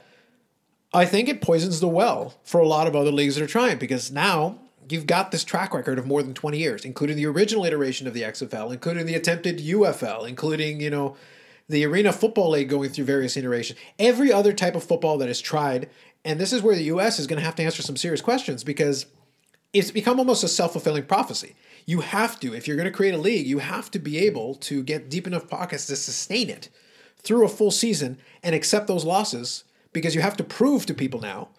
I think it poisons the well for a lot of other leagues that are trying, because now you've got this track record of more than 20 years, including the original iteration of the XFL, including the attempted UFL, including, the Arena Football League going through various iterations, every other type of football that is tried. And this is where the U.S. is going to have to answer some serious questions, because it's become almost a self-fulfilling prophecy. You have to, if you're going to create a league, you have to be able to get deep enough pockets to sustain it through a full season and accept those losses, because you have to prove to people now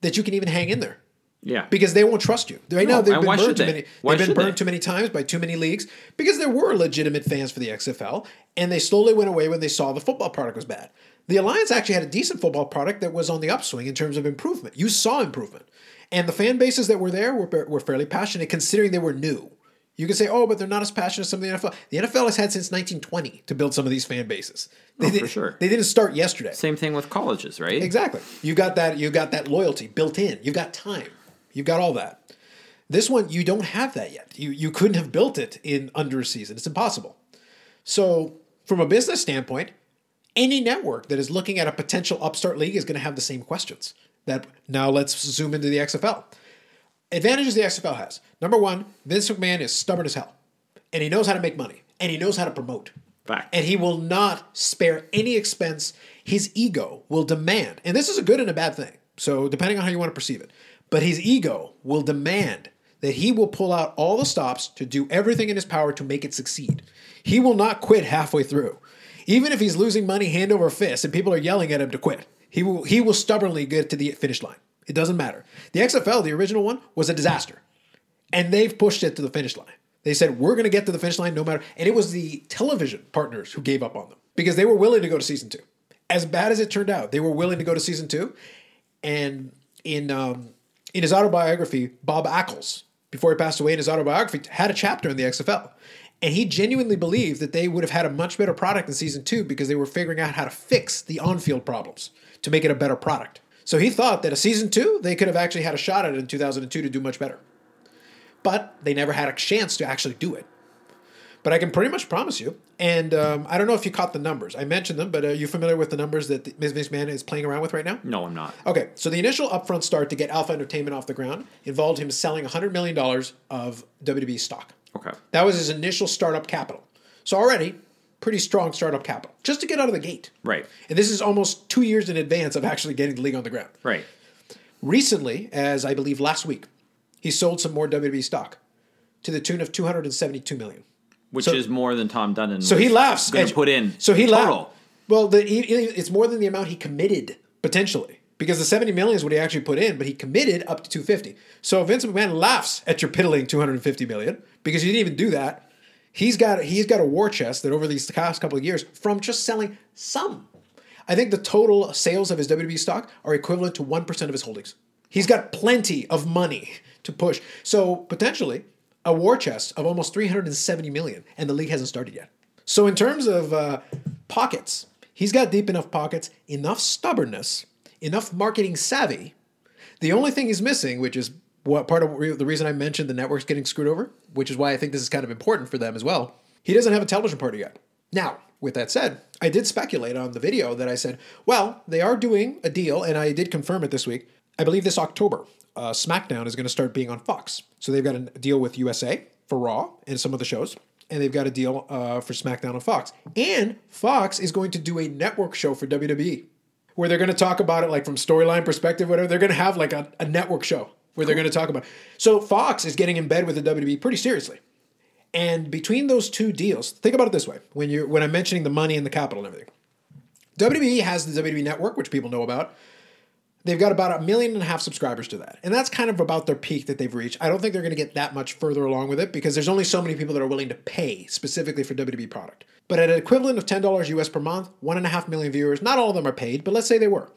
that you can even hang in there. Yeah, because they won't trust you. Right now, they've been burned too many times by too many leagues, because there were legitimate fans for the XFL, and they slowly went away when they saw the football product was bad. The Alliance actually had a decent football product that was on the upswing in terms of improvement. You saw improvement. And the fan bases that were there were fairly passionate, considering they were new. You can say, oh, but they're not as passionate as some of the NFL. The NFL has had since 1920 to build some of these fan bases. They didn't start yesterday. Same thing with colleges, right? Exactly. You got that loyalty built in. You've got time. You've got all that. This one, you don't have that yet. You couldn't have built it in under a season. It's impossible. So from a business standpoint, any network that is looking at a potential upstart league is going to have the same questions. Now let's zoom into the XFL. Advantages the XFL has. Number one, Vince McMahon is stubborn as hell. And he knows how to make money. And he knows how to promote. Fact. And he will not spare any expense. His ego will demand. And this is a good and a bad thing, so depending on how you want to perceive it. But his ego will demand that he will pull out all the stops to do everything in his power to make it succeed. He will not quit halfway through. Even if he's losing money hand over fist and people are yelling at him to quit, he will stubbornly get to the finish line. It doesn't matter. The XFL, the original one, was a disaster. And they've pushed it to the finish line. They said, we're going to get to the finish line no matter. And it was the television partners who gave up on them, because they were willing to go to season two. As bad as it turned out, they were willing to go to season two. And in his autobiography, Bob Ackles, before he passed away, in his autobiography, had a chapter in the XFL. And he genuinely believed that they would have had a much better product in season two, because they were figuring out how to fix the on-field problems to make it a better product. So he thought that a season two, they could have actually had a shot at it in 2002 to do much better. But they never had a chance to actually do it. But I can pretty much promise you, and I don't know if you caught the numbers. I mentioned them, but are you familiar with the numbers that Ms. McMahon is playing around with right now? No, I'm not. Okay, so the initial upfront start to get Alpha Entertainment off the ground involved him selling $100 million of WWE stock. Okay. That was his initial startup capital. So already, pretty strong startup capital, just to get out of the gate. Right. And this is almost 2 years in advance of actually getting the league on the ground. Right. Recently, as I believe last week, he sold some more WWE stock to the tune of $272 million. Which is more than Tom Dundon was going to put in. So he laughs. Well, it's more than the amount he committed, potentially. Because the $70 million is what he actually put in, but he committed up to $250. So Vince McMahon laughs at your piddling $250 million, because you didn't even do that. He's got a war chest that over these past couple of years from just selling some. I think the total sales of his WWE stock are equivalent to 1% of his holdings. He's got plenty of money to push. So potentially a war chest of almost $370 million, and the league hasn't started yet. So in terms of pockets, he's got deep enough pockets, enough stubbornness, enough marketing savvy. The only thing he's missing, which is part of the reason I mentioned the network's getting screwed over, which is why I think this is kind of important for them as well, he doesn't have a television partner yet. Now, with that said, I did speculate on the video that I said, well, they are doing a deal, and I did confirm it this week. I believe this October, SmackDown is going to start being on Fox. So they've got a deal with USA for Raw and some of the shows, and they've got a deal for SmackDown on Fox. And Fox is going to do a network show for WWE, where they're going to talk about it like from storyline perspective, whatever. They're going to have like a network show where they're going to talk about it. So Fox is getting in bed with the WWE pretty seriously. And between those two deals, think about it this way, when I'm mentioning the money and the capital and everything. WWE has the WWE Network, which people know about. They've got about 1.5 million subscribers to that. And that's kind of about their peak that they've reached. I don't think they're going to get that much further along with it, because there's only so many people that are willing to pay specifically for WWE product. But at an equivalent of $10 US per month, 1.5 million viewers, not all of them are paid, but let's say they were.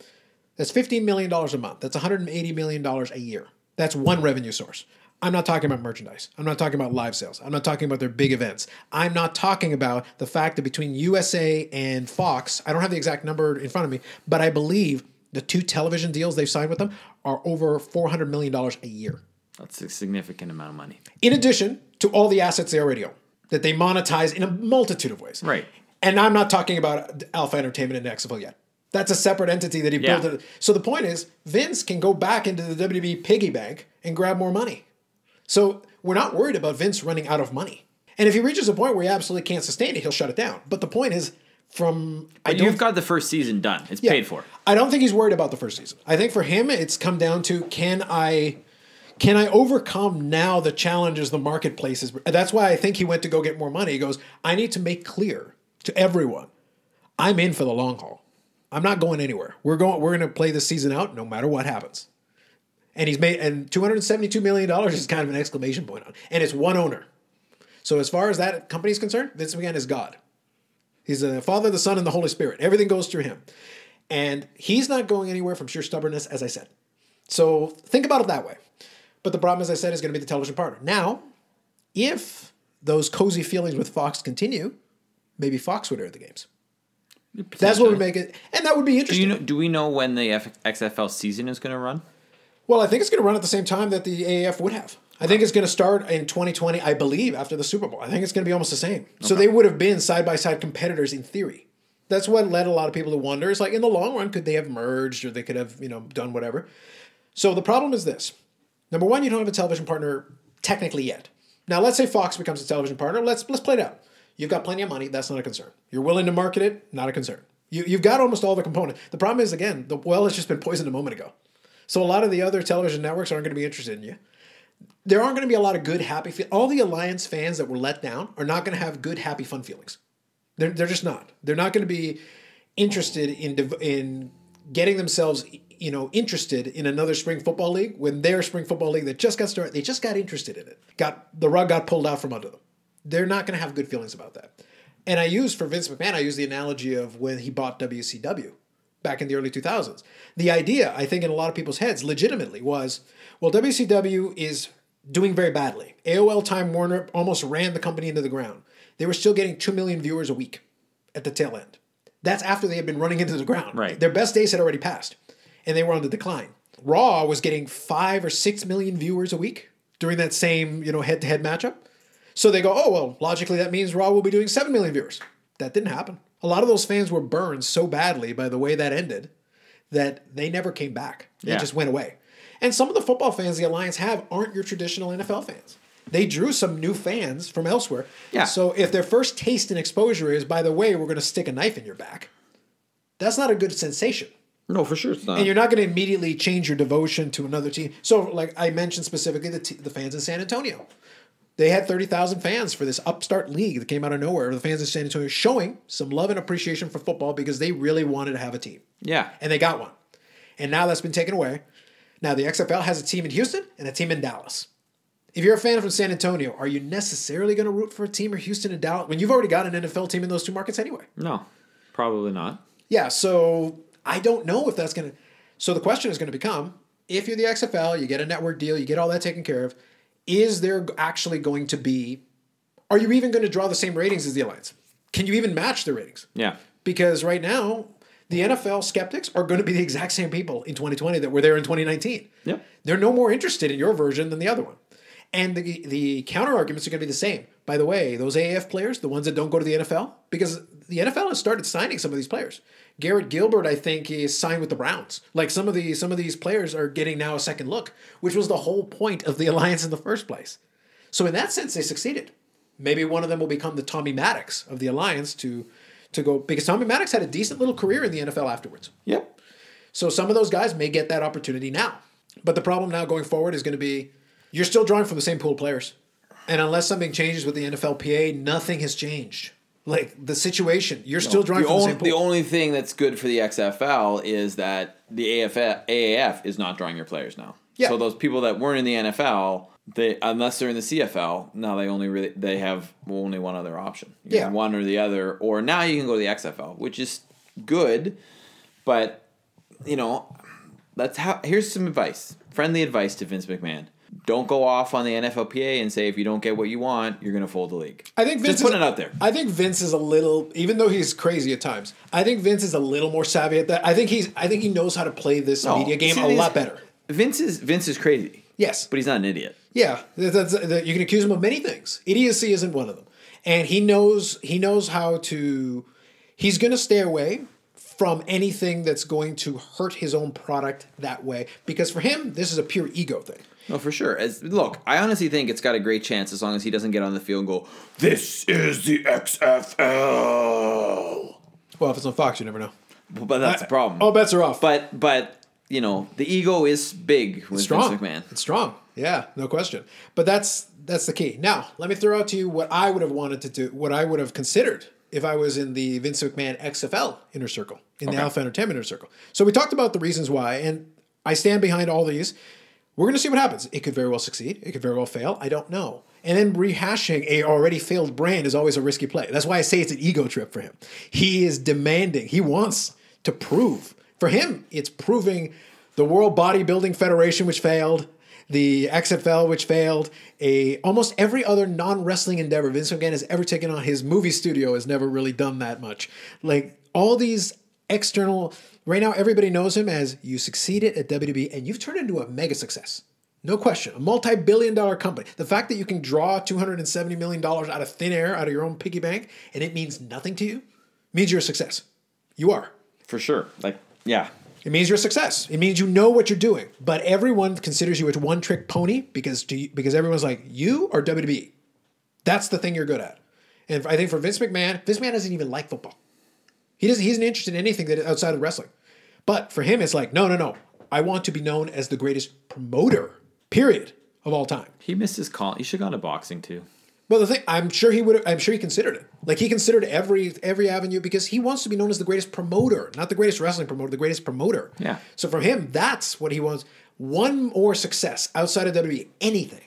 That's $15 million a month. That's $180 million a year. That's one revenue source. I'm not talking about merchandise. I'm not talking about live sales. I'm not talking about their big events. I'm not talking about the fact that between USA and Fox, I don't have the exact number in front of me, but I believe the two television deals they've signed with them are over $400 million a year. That's a significant amount of money. In addition to all the assets they already own, that they monetize in a multitude of ways. Right. And I'm not talking about Alpha Entertainment and XFL yet. That's a separate entity that he built. So the point is, Vince can go back into the WWE piggy bank and grab more money. So we're not worried about Vince running out of money. And if he reaches a point where he absolutely can't sustain it, he'll shut it down. But the point is, from... You've got the first season done. It's paid for. I don't think he's worried about the first season. I think for him, it's come down to, can I overcome now the challenges the marketplace is... That's why I think he went to go get more money. He goes, I need to make clear to everyone, I'm in for the long haul. I'm not going anywhere. We're going to play this season out no matter what happens. And he's made, and $272 million is kind of an exclamation point on. And it's one owner. So as far as that company is concerned, Vince McMahon is God. He's the Father, the Son, and the Holy Spirit. Everything goes through him. And he's not going anywhere from sheer stubbornness, as I said. So think about it that way. But the problem, as I said, is going to be the television partner. Now, if those cozy feelings with Fox continue, maybe Fox would air the games. That's what would make it, and that would be interesting. Do we know when the XFL season is going to run? Well, I think it's going to run at the same time that the AAF would have. I think it's going to start in 2020, I believe, after the Super Bowl. I think it's going to be almost the same. Okay. So they would have been side-by-side competitors in theory. That's what led a lot of people to wonder. It's like, in the long run, could they have merged, or they could have, done whatever? So the problem is this. Number one, you don't have a television partner technically yet. Now, let's say Fox becomes a television partner. Let's play it out. You've got plenty of money. That's not a concern. You're willing to market it. Not a concern. You've got almost all the components. The problem is, again, the well has just been poisoned a moment ago. So a lot of the other television networks aren't going to be interested in you. There aren't going to be a lot of good, happy feelings. All the Alliance fans that were let down are not going to have good, happy, fun feelings. They're just not. They're not going to be interested in getting themselves interested in another spring football league when their spring football league that just got started, they just got interested in it. The rug got pulled out from under them. They're not going to have good feelings about that. And for Vince McMahon, I use the analogy of when he bought WCW back in the early 2000s. The idea, I think in a lot of people's heads, legitimately was, well, WCW is doing very badly. AOL Time Warner almost ran the company into the ground. They were still getting 2 million viewers a week at the tail end. That's after they had been running into the ground. Right. Their best days had already passed, and they were on the decline. Raw was getting 5 or 6 million viewers a week during that same, head-to-head matchup. So they go, oh, well, logically that means Raw will be doing 7 million viewers. That didn't happen. A lot of those fans were burned so badly by the way that ended that they never came back. They just went away. And some of the football fans the Alliance have aren't your traditional NFL fans. They drew some new fans from elsewhere. Yeah. So if their first taste and exposure is, by the way, we're going to stick a knife in your back, that's not a good sensation. No, for sure it's not. And you're not going to immediately change your devotion to another team. So like I mentioned specifically the fans in San Antonio. They had 30,000 fans for this upstart league that came out of nowhere. The fans in San Antonio showing some love and appreciation for football because they really wanted to have a team. Yeah. And they got one. And now that's been taken away. Now the XFL has a team in Houston and a team in Dallas. If you're a fan from San Antonio, are you necessarily going to root for a team in Houston and Dallas when you've already got an NFL team in those two markets anyway? No, probably not. Yeah, so I don't know if that's going to... So the question is going to become, if you're the XFL, you get a network deal, you get all that taken care of, is there actually going to be... Are you even going to draw the same ratings as the Alliance? Can you even match the ratings? Yeah. Because right now, the NFL skeptics are going to be the exact same people in 2020 that were there in 2019. Yeah. They're no more interested in your version than the other one. And the counter-arguments are going to be the same. By the way, those AAF players, the ones that don't go to the NFL, because the NFL has started signing some of these players. Garrett Gilbert, I think, is signed with the Browns. Like some of these players are getting now a second look, which was the whole point of the Alliance in the first place. So in that sense, they succeeded. Maybe one of them will become the Tommy Maddox of the Alliance to go, because Tommy Maddox had a decent little career in the NFL afterwards. Yep. So some of those guys may get that opportunity now. But the problem now going forward is going to be, you're still drawing from the same pool of players. And unless something changes with the NFLPA, nothing has changed. Like the situation, you're still drawing from the same pool. The only thing that's good for the XFL is that the AAF is not drawing your players now. Yeah. So those people that weren't in the NFL, unless they're in the CFL, now they have only one other option. One or the other, or now you can go to the XFL, which is good. But here's some advice, friendly advice to Vince McMahon. Don't go off on the NFLPA and say if you don't get what you want, you're going to fold the league. I think Vince just putting it out there. I think Vince is a little, even though he's crazy at times, I think Vince is a little more savvy at that. I think he knows how to play this media game a lot better. Vince is crazy. Yes, but he's not an idiot. Yeah, you can accuse him of many things. Idiocy isn't one of them, and he knows how to. He's going to stay away from anything that's going to hurt his own product that way, because for him, this is a pure ego thing. No, for sure. Look, I honestly think it's got a great chance as long as he doesn't get on the field and go, this is the XFL. Well, if it's on Fox, you never know. But that's the problem. All bets are off. But you know, the ego is big with Vince McMahon. It's strong. Yeah, no question. But that's the key. Now, let me throw out to you what I would have wanted to do, what I would have considered if I was in the Vince McMahon XFL inner circle, in the Alpha Entertainment inner circle. So we talked about the reasons why, and I stand behind all these. We're going to see what happens. It could very well succeed. It could very well fail. I don't know. And then rehashing a already failed brand is always a risky play. That's why I say it's an ego trip for him. He is demanding. He wants to prove. For him, it's proving the World Bodybuilding Federation, which failed, the XFL, which failed, almost every other non-wrestling endeavor Vince McMahon has ever taken on. His movie studio has never really done that much. Like all these external, right now everybody knows him as you succeeded at WWE and you've turned into a mega success. No question. A multi-billion-dollar company. The fact that you can draw $270 million out of thin air, out of your own piggy bank, and it means nothing to you, means you're a success. You are. For sure. Like, yeah. It means you're a success. It means you know what you're doing. But everyone considers you a one-trick pony because everyone's like, you or WWE? That's the thing you're good at. And I think for Vince McMahon doesn't even like football. He isn't interested in anything that outside of wrestling. But for him, it's like, no. I want to be known as the greatest promoter. Period of all time. He missed his call. He should have gone to boxing too. Well, the thing I'm sure he considered it. Like he considered every avenue because he wants to be known as the greatest promoter, not the greatest wrestling promoter, the greatest promoter. Yeah. So for him, that's what he wants. One more success outside of WWE, anything.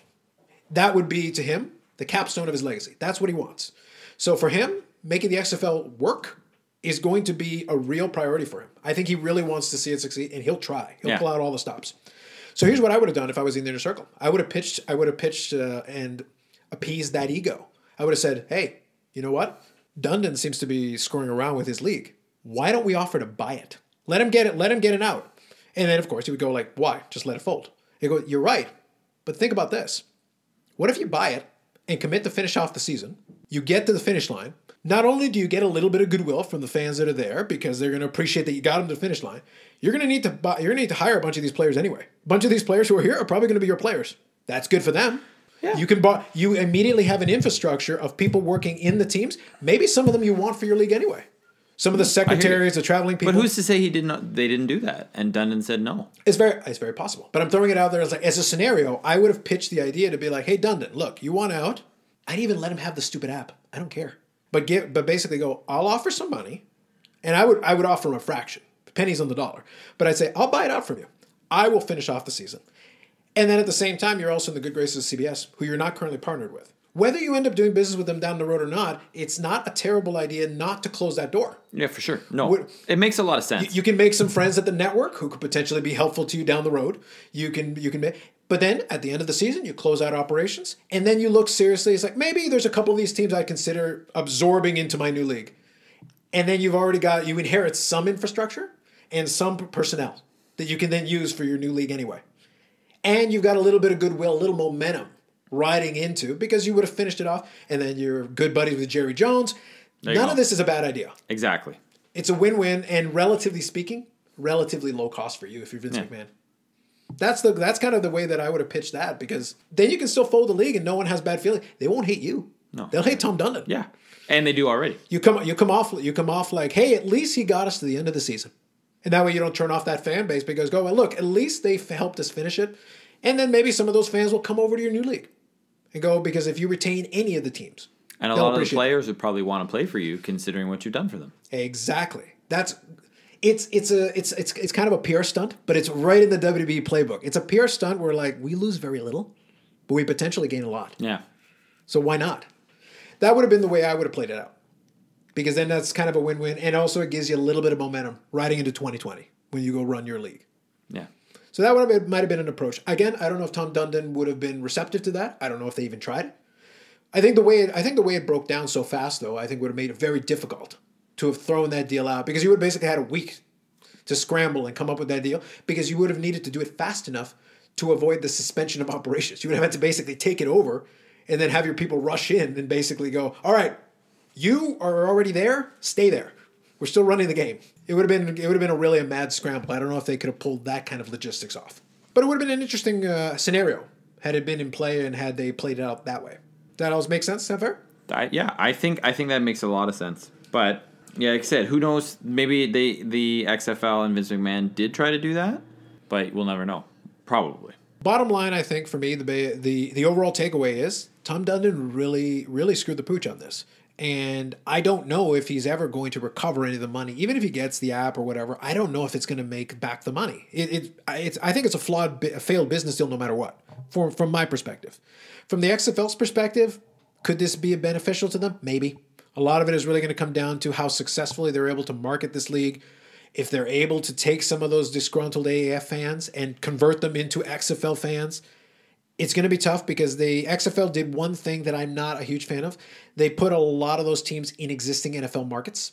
That would be to him the capstone of his legacy. That's what he wants. So for him, making the XFL work is going to be a real priority for him. I think he really wants to see it succeed, and he'll try. He'll pull out all the stops. So here's what I would have done if I was in the inner circle. I would have pitched and appeased that ego. I would have said, hey, you know what? Dundon seems to be screwing around with his league. Why don't we offer to buy it? Let him get it out. And then, of course, he would go like, why? Just let it fold. He'd go, you're right, but think about this. What if you buy it and commit to finish off the season? You get to the finish line. Not only do you get a little bit of goodwill from the fans that are there because they're going to appreciate that you got them to the finish line, you're going to need to hire a bunch of these players anyway. A bunch of these players who are here are probably going to be your players. That's good for them. Yeah. You immediately have an infrastructure of people working in the teams. Maybe some of them you want for your league anyway. Some of the secretaries, the traveling people. But who's to say they didn't do that? And Dundon said no. It's very possible. But I'm throwing it out there as a scenario. I would have pitched the idea to be like, hey, Dundon, look, you want out? I'd even let him have the stupid app. I don't care. But basically go, I'll offer some money, and I would offer him a fraction, pennies on the dollar. But I'd say, I'll buy it out from you. I will finish off the season. And then at the same time, you're also in the good graces of CBS, who you're not currently partnered with. Whether you end up doing business with them down the road or not, it's not a terrible idea not to close that door. Yeah, for sure. No, it makes a lot of sense. You can make some friends at the network who could potentially be helpful to you down the road. But then at the end of the season, you close out operations, and then you look seriously. It's like, maybe there's a couple of these teams I consider absorbing into my new league. And then you inherit some infrastructure and some personnel that you can then use for your new league anyway. And you've got a little bit of goodwill, a little momentum riding into, because you would have finished it off, and then you're good buddies with Jerry Jones. None of this is a bad idea. Exactly. It's a win-win, and relatively speaking, relatively low cost for you if you're Vince McMahon. That's kind of the way that I would have pitched that, because then you can still fold the league and no one has bad feelings. They won't hate you. No, they'll hate Tom Dundon. Yeah, and they do already. You come off like, hey, at least he got us to the end of the season, and that way you don't turn off that fan base because well, look, at least they helped us finish it, and then maybe some of those fans will come over to your new league, and go because if you retain any of the teams, and a lot of the players would probably want to play for you considering what you've done for them. Exactly. It's kind of a PR stunt, but it's right in the WWE playbook. It's a PR stunt where we lose very little, but we potentially gain a lot. Yeah. So why not? That would have been the way I would have played it out, because then that's kind of a win-win, and also it gives you a little bit of momentum riding into 2020 when you go run your league. Yeah. So that might have been an approach. Again, I don't know if Tom Dundon would have been receptive to that. I don't know if they even tried it. I think the way it broke down so fast, though, I think would have made it very difficult to have thrown that deal out, because you would have basically had a week to scramble and come up with that deal, because you would have needed to do it fast enough to avoid the suspension of operations. You would have had to basically take it over and then have your people rush in and basically go, all right, you are already there, stay there. We're still running the game. It would have been a mad scramble. I don't know if they could have pulled that kind of logistics off. But it would have been an interesting scenario had it been in play and had they played it out that way. That always makes sense? Is that fair? I think that makes a lot of sense. But Yeah, like I said, who knows? Maybe the XFL and Vince McMahon did try to do that, but we'll never know. Probably. Bottom line, I think, for me, the overall takeaway is Tom Dundon really screwed the pooch on this. And I don't know if he's ever going to recover any of the money. Even if he gets the app or whatever, I don't know if it's going to make back the money. I think it's a failed business deal no matter what, from my perspective. From the XFL's perspective, could this be beneficial to them? Maybe. A lot of it is really going to come down to how successfully they're able to market this league. If they're able to take some of those disgruntled AAF fans and convert them into XFL fans, it's going to be tough because the XFL did one thing that I'm not a huge fan of. They put a lot of those teams in existing NFL markets.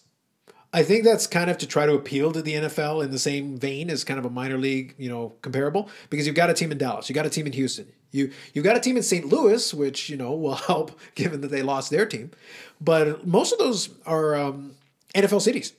I think that's kind of to try to appeal to the NFL in the same vein as kind of a minor league, comparable, because you've got a team in Dallas, you got a team in Houston, you've got a team in St. Louis, which, will help given that they lost their team. But most of those are NFL cities.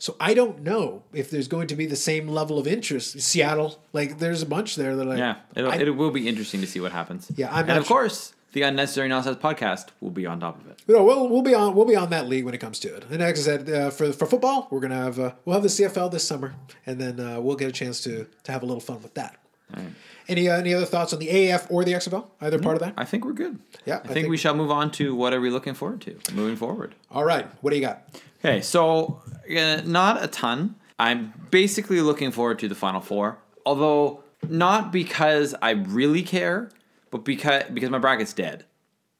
So I don't know if there's going to be the same level of interest. Seattle, there's a bunch there that it will be interesting to see what happens. Yeah, Of course, the Unnecessary Nonsense podcast will be on top of it. We'll be on that league when it comes to it. And like I said, for football, we're gonna have we'll have the CFL this summer, and then we'll get a chance to have a little fun with that. All right. Any other thoughts on the AAF or the XFL? Either part of that? I think we're good. Yeah, I think we shall move on to what are we looking forward to moving forward. All right, what do you got? Okay, so not a ton. I'm basically looking forward to the Final Four, although not because I really care, but because my bracket's dead.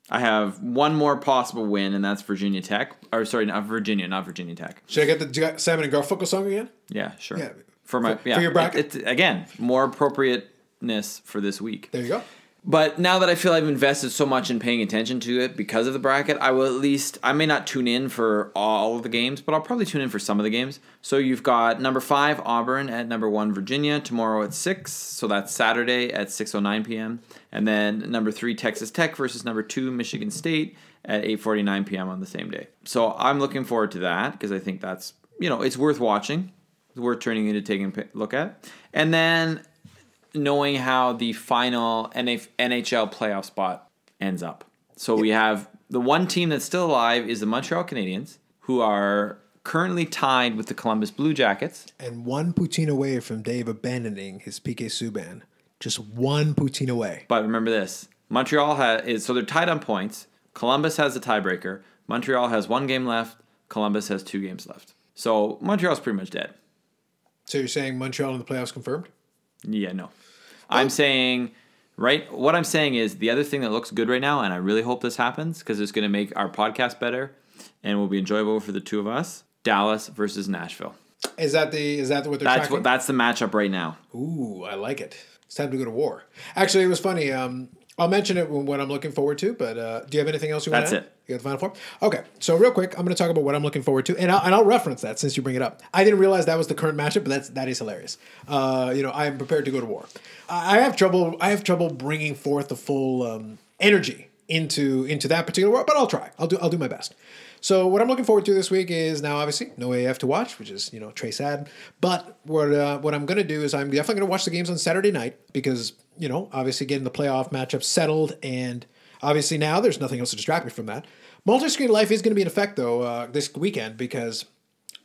I have one more possible win, and that's Virginia Tech. Or sorry, not Virginia Tech. Should I get the Simon and Garfunkel song again? Yeah, sure. Yeah. For your bracket? It's again, more appropriateness for this week. There you go. But now that I feel I've invested so much in paying attention to it because of the bracket, I may not tune in for all of the games, but I'll probably tune in for some of the games. So you've got number 5, Auburn, at number 1, Virginia, tomorrow at 6. So that's Saturday at 6:09 p.m. And then number 3, Texas Tech versus number 2, Michigan State at 8:49 p.m. on the same day. So I'm looking forward to that because I think that's, it's worth watching. It's worth turning in to take a look at. And then knowing how the final NHL playoff spot ends up. So we have the one team that's still alive is the Montreal Canadiens, who are currently tied with the Columbus Blue Jackets. And one poutine away from Dave abandoning his P.K. Subban. Just one poutine away. But remember this. Montreal so they're tied on points. Columbus has a tiebreaker. Montreal has one game left. Columbus has 2 games left. So Montreal's pretty much dead. So you're saying Montreal in the playoffs confirmed? Yeah, no. I'm saying, right? What I'm saying is the other thing that looks good right now, and I really hope this happens because it's going to make our podcast better and will be enjoyable for the two of us. Dallas versus Nashville. Is that what they're tracking? That's the matchup right now. Ooh, I like it. It's time to go to war. Actually, it was funny. I'll mention it when I'm looking forward to, but do you have anything else you want to add? That's it. You got the Final Four? Okay, so real quick, I'm going to talk about what I'm looking forward to, and I'll reference that since you bring it up. I didn't realize that was the current matchup, but that is hilarious. I'm prepared to go to war. I have trouble bringing forth the full energy into that particular war, but I'll try. I'll do my best. So what I'm looking forward to this week is now obviously no AF to watch, which is très sad. But what I'm going to do is I'm definitely going to watch the games on Saturday night because. Obviously getting the playoff matchup settled, and obviously now there's nothing else to distract me from that. Multi-screen life is going to be in effect, though, this weekend, because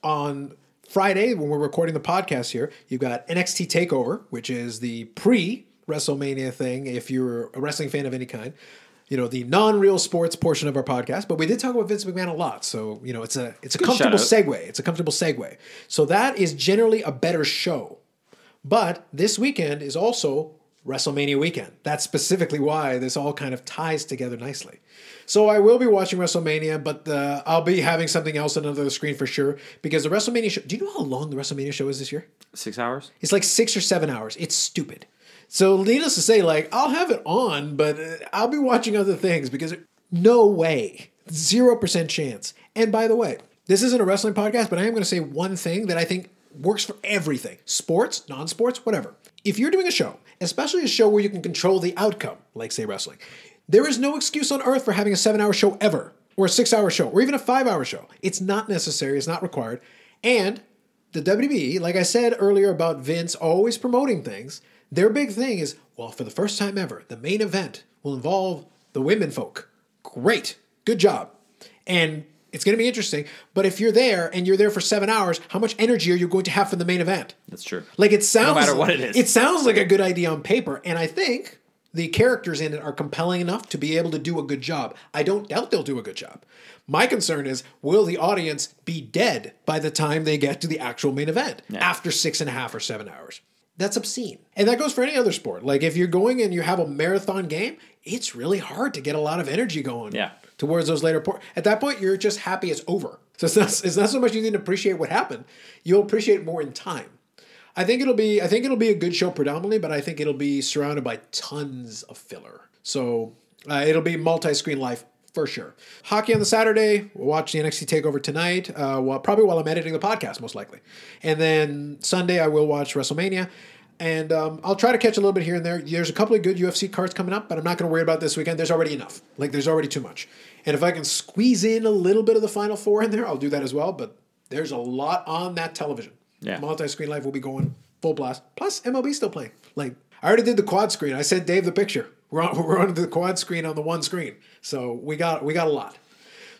on Friday, when we're recording the podcast here, you've got NXT TakeOver, which is the pre-WrestleMania thing, if you're a wrestling fan of any kind. The non-real sports portion of our podcast, but we did talk about Vince McMahon a lot, so, it's a comfortable segue. It's a comfortable segue. So that is generally a better show. But this weekend is also WrestleMania weekend. That's specifically why this all kind of ties together nicely. So I will be watching WrestleMania, but I'll be having something else on another screen for sure because the WrestleMania show, do you know how long the WrestleMania show is this year? 6 hours? It's like 6 or 7 hours. It's stupid. So needless to say, I'll have it on, but I'll be watching other things because no way. 0% chance. And by the way, this isn't a wrestling podcast, but I am going to say one thing that I think works for everything. Sports, non-sports, whatever. If you're doing a show, especially a show where you can control the outcome, like, say, wrestling, there is no excuse on earth for having a 7-hour show ever, or a 6-hour show, or even a 5-hour show. It's not necessary. It's not required. And the WWE, like I said earlier about Vince always promoting things, their big thing is, for the first time ever, the main event will involve the women folk. Great. Good job. And It's going to be interesting, but if you're there and you're there for 7 hours, how much energy are you going to have for the main event? That's true. Like it sounds, no matter what it is, it sounds like a good idea on paper, and I think the characters in it are compelling enough to be able to do a good job. I don't doubt they'll do a good job. My concern is, will the audience be dead by the time they get to the actual main event after 6.5 or 7 hours? That's obscene. And that goes for any other sport. Like if you're going and you have a marathon game, it's really hard to get a lot of energy going. Yeah. Towards those later points. At that point, you're just happy it's over. So it's not so much you didn't appreciate what happened. You'll appreciate more in time. I think it'll be a good show predominantly, but I think it'll be surrounded by tons of filler. So it'll be multi-screen life for sure. Hockey on the Saturday. We'll watch the NXT TakeOver tonight, probably while I'm editing the podcast, most likely. And then Sunday, I will watch WrestleMania. And I'll try to catch a little bit here and there. There's a couple of good UFC cards coming up, but I'm not going to worry about this weekend. There's already enough. Like, there's already too much. And if I can squeeze in a little bit of the Final Four in there, I'll do that as well. But there's a lot on that television. Yeah. Multi-screen life will be going full blast. Plus, MLB still playing. Like, I already did the quad screen. I sent Dave the picture. We're on the quad screen on the one screen. So we got a lot.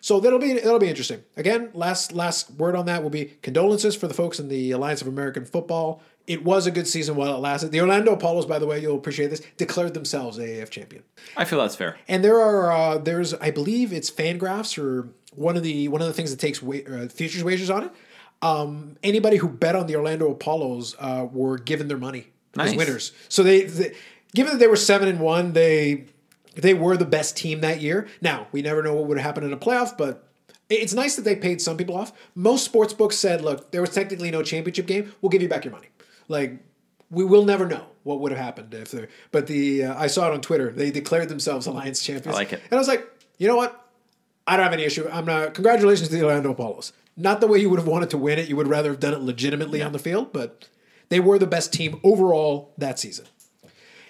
So that'll be interesting. Again, last word on that will be condolences for the folks in the Alliance of American Football. It was a good season while it lasted. The Orlando Apollos, by the way, you'll appreciate this, declared themselves AAF champion. I feel that's fair. And there are there's I believe it's Fangraphs or one of the things that takes futures wagers on it. Anybody who bet on the Orlando Apollos were given their money as winners. So they given that they were 7-1, they were the best team that year. Now we never know what would happen in a playoff, but. It's nice that they paid some people off. Most sports books said, look, there was technically no championship game. We'll give you back your money. Like, we will never know what would have happened if there. But I saw it on Twitter. They declared themselves Alliance champions. I like it. And I was like, you know what? I don't have any issue. Congratulations to the Orlando Apollos. Not the way you would have wanted to win it. You would rather have done it legitimately on the field. But they were the best team overall that season.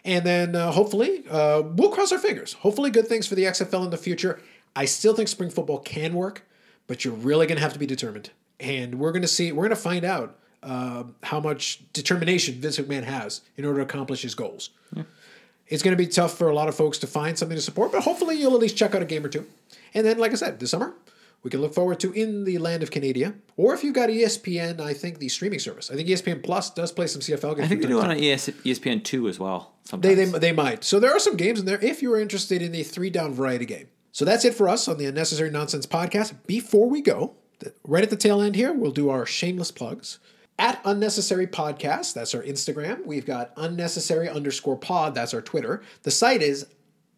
And then hopefully, we'll cross our fingers. Hopefully good things for the XFL in the future. I still think spring football can work, but you're really going to have to be determined. And we're going to find out how much determination Vince McMahon has in order to accomplish his goals. Yeah. It's going to be tough for a lot of folks to find something to support, but hopefully you'll at least check out a game or two. And then, like I said, this summer, we can look forward to in the land of Canada, or if you've got ESPN, I think the streaming service. I think ESPN Plus does play some CFL games. I think they do on ESPN 2 as well sometimes. They might. So there are some games in there if you're interested in a 3-down variety game. So that's it for us on the Unnecessary Nonsense podcast. Before we go, right at the tail end here, we'll do our shameless plugs. At Unnecessary Podcast, that's our Instagram. We've got unnecessary_pod, that's our Twitter. The site is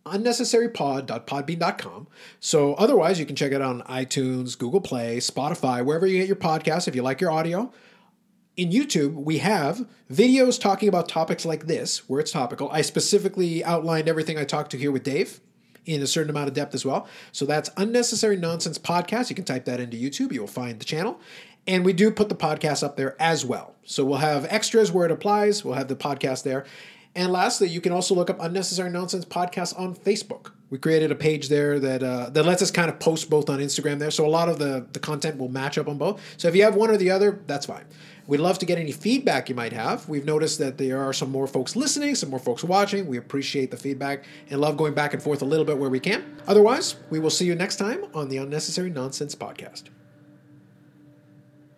unnecessarypod.podbean.com. So otherwise, you can check it out on iTunes, Google Play, Spotify, wherever you get your podcasts if you like your audio. In YouTube, we have videos talking about topics like this, where it's topical. I specifically outlined everything I talked to here with Dave. In a certain amount of depth as well. So that's Unnecessary Nonsense Podcast. You can type that into YouTube. You'll find the channel. And we do put the podcast up there as well. So we'll have extras where it applies. We'll have the podcast there. And lastly, you can also look up Unnecessary Nonsense Podcast on Facebook. We created a page there that lets us kind of post both on Instagram there. So a lot of the content will match up on both. So if you have one or the other, that's fine. We'd love to get any feedback you might have. We've noticed that there are some more folks listening, some more folks watching. We appreciate the feedback and love going back and forth a little bit where we can. Otherwise, we will see you next time on the Unnecessary Nonsense Podcast.